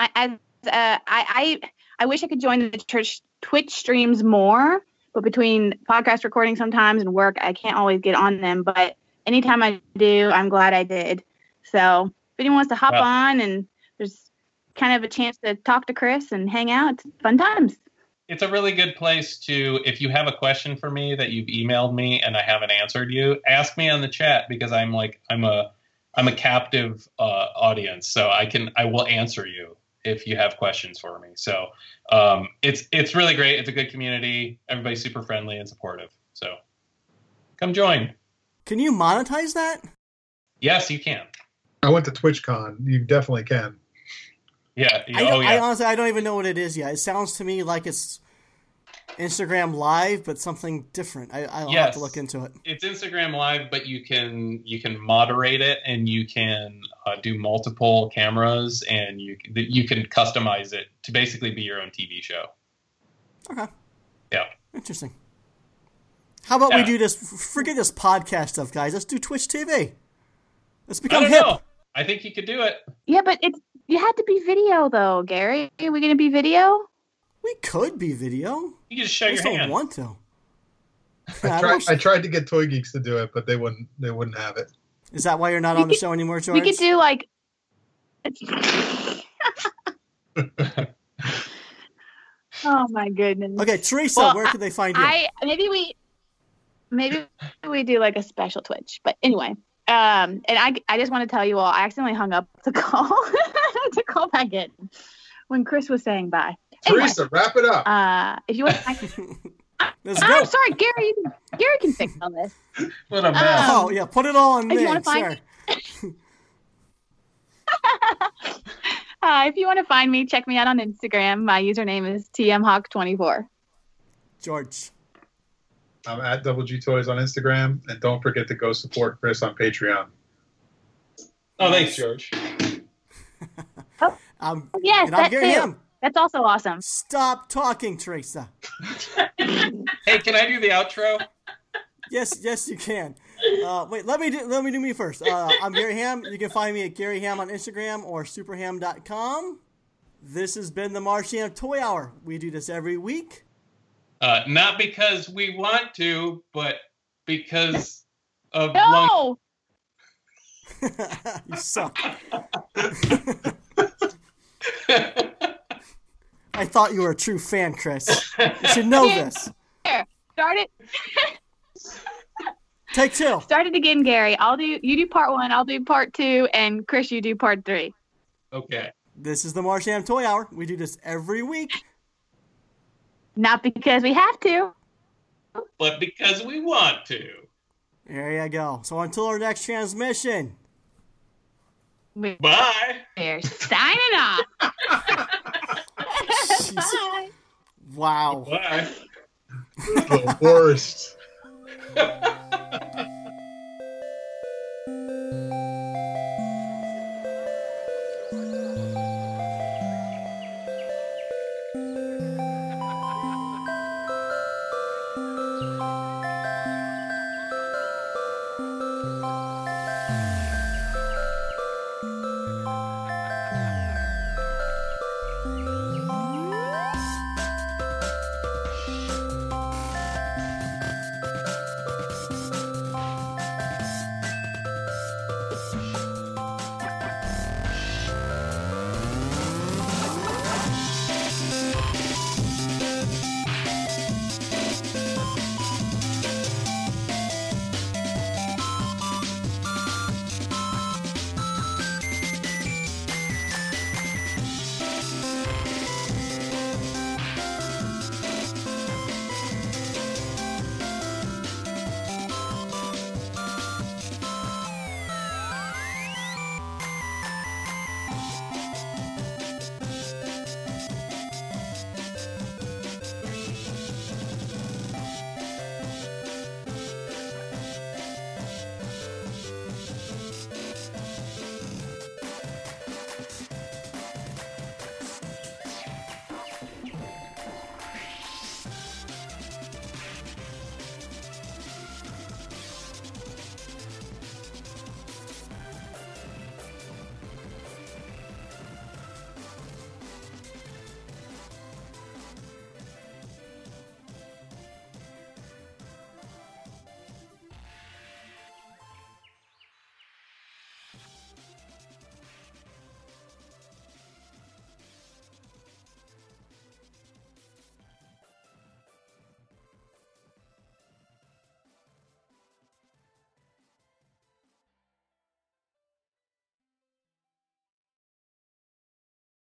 I wish I could join the church Twitch streams more, but between podcast recording sometimes and work, I can't always get on them. But anytime I do, I'm glad I did. So if anyone wants to hop on, and there's kind of a chance to talk to Chris and hang out, it's fun times. It's a really good place to, if you have a question for me that you've emailed me and I haven't answered you, ask me on the chat, because I'm a captive audience, so I will answer you if you have questions for me. So it's really great. It's a good community. Everybody's super friendly and supportive. So come join. Can you monetize that? Yes, you can. I went to TwitchCon. You definitely can. Yeah. I don't even know what it is yet. It sounds to me like it's Instagram Live, but something different. I'll have to look into it. It's Instagram Live, but you can moderate it, and you can do multiple cameras, and you can customize it to basically be your own TV show. Okay. Yeah. Interesting. How about we do this? Forget this podcast stuff, guys. Let's do Twitch TV. Let's become hip. Know. I think you could do it. Yeah, but you had to be video though, Gary. Are we going to be video? We could be video. You can just show your hand. I don't want to. I tried to get Toy Geeks to do it, but they wouldn't have it. Is that why you're not on the show anymore, George? We could do like... Oh, my goodness. Okay, Teresa, where could they find you? Maybe we do like a special Twitch. But anyway, and I just want to tell you all, I accidentally hung up the call to call back in when Chris was saying bye. Teresa, anyway, wrap it up. If you want, I'm sorry, Gary. Gary can fix all this. What a mess! Put it all on me. If you want to find me, check me out on Instagram. My username is tmhawk24. George, I'm at DoubleGToys on Instagram, and don't forget to go support Chris on Patreon. Oh, thanks, George. Yes, that's it. That's also awesome. Stop talking, Teresa. Hey, can I do the outro? Yes, you can. Wait, let me do me first. I'm Gary Ham. You can find me at Gary Ham on Instagram or superham.com. This has been the Marsham Toy Hour. We do this every week. Not because we want to, but because of... No! You suck. I thought you were a true fan, Chris. You should know this. Here, start it. Take two. Start it again, Gary. You do part 1, I'll do part 2, and Chris, you do part 3. Okay. This is the Marsham Toy Hour. We do this every week. Not because we have to, but because we want to. There you go. So until our next transmission. Bye. We're signing off. Bye. Wow. Bye. The worst.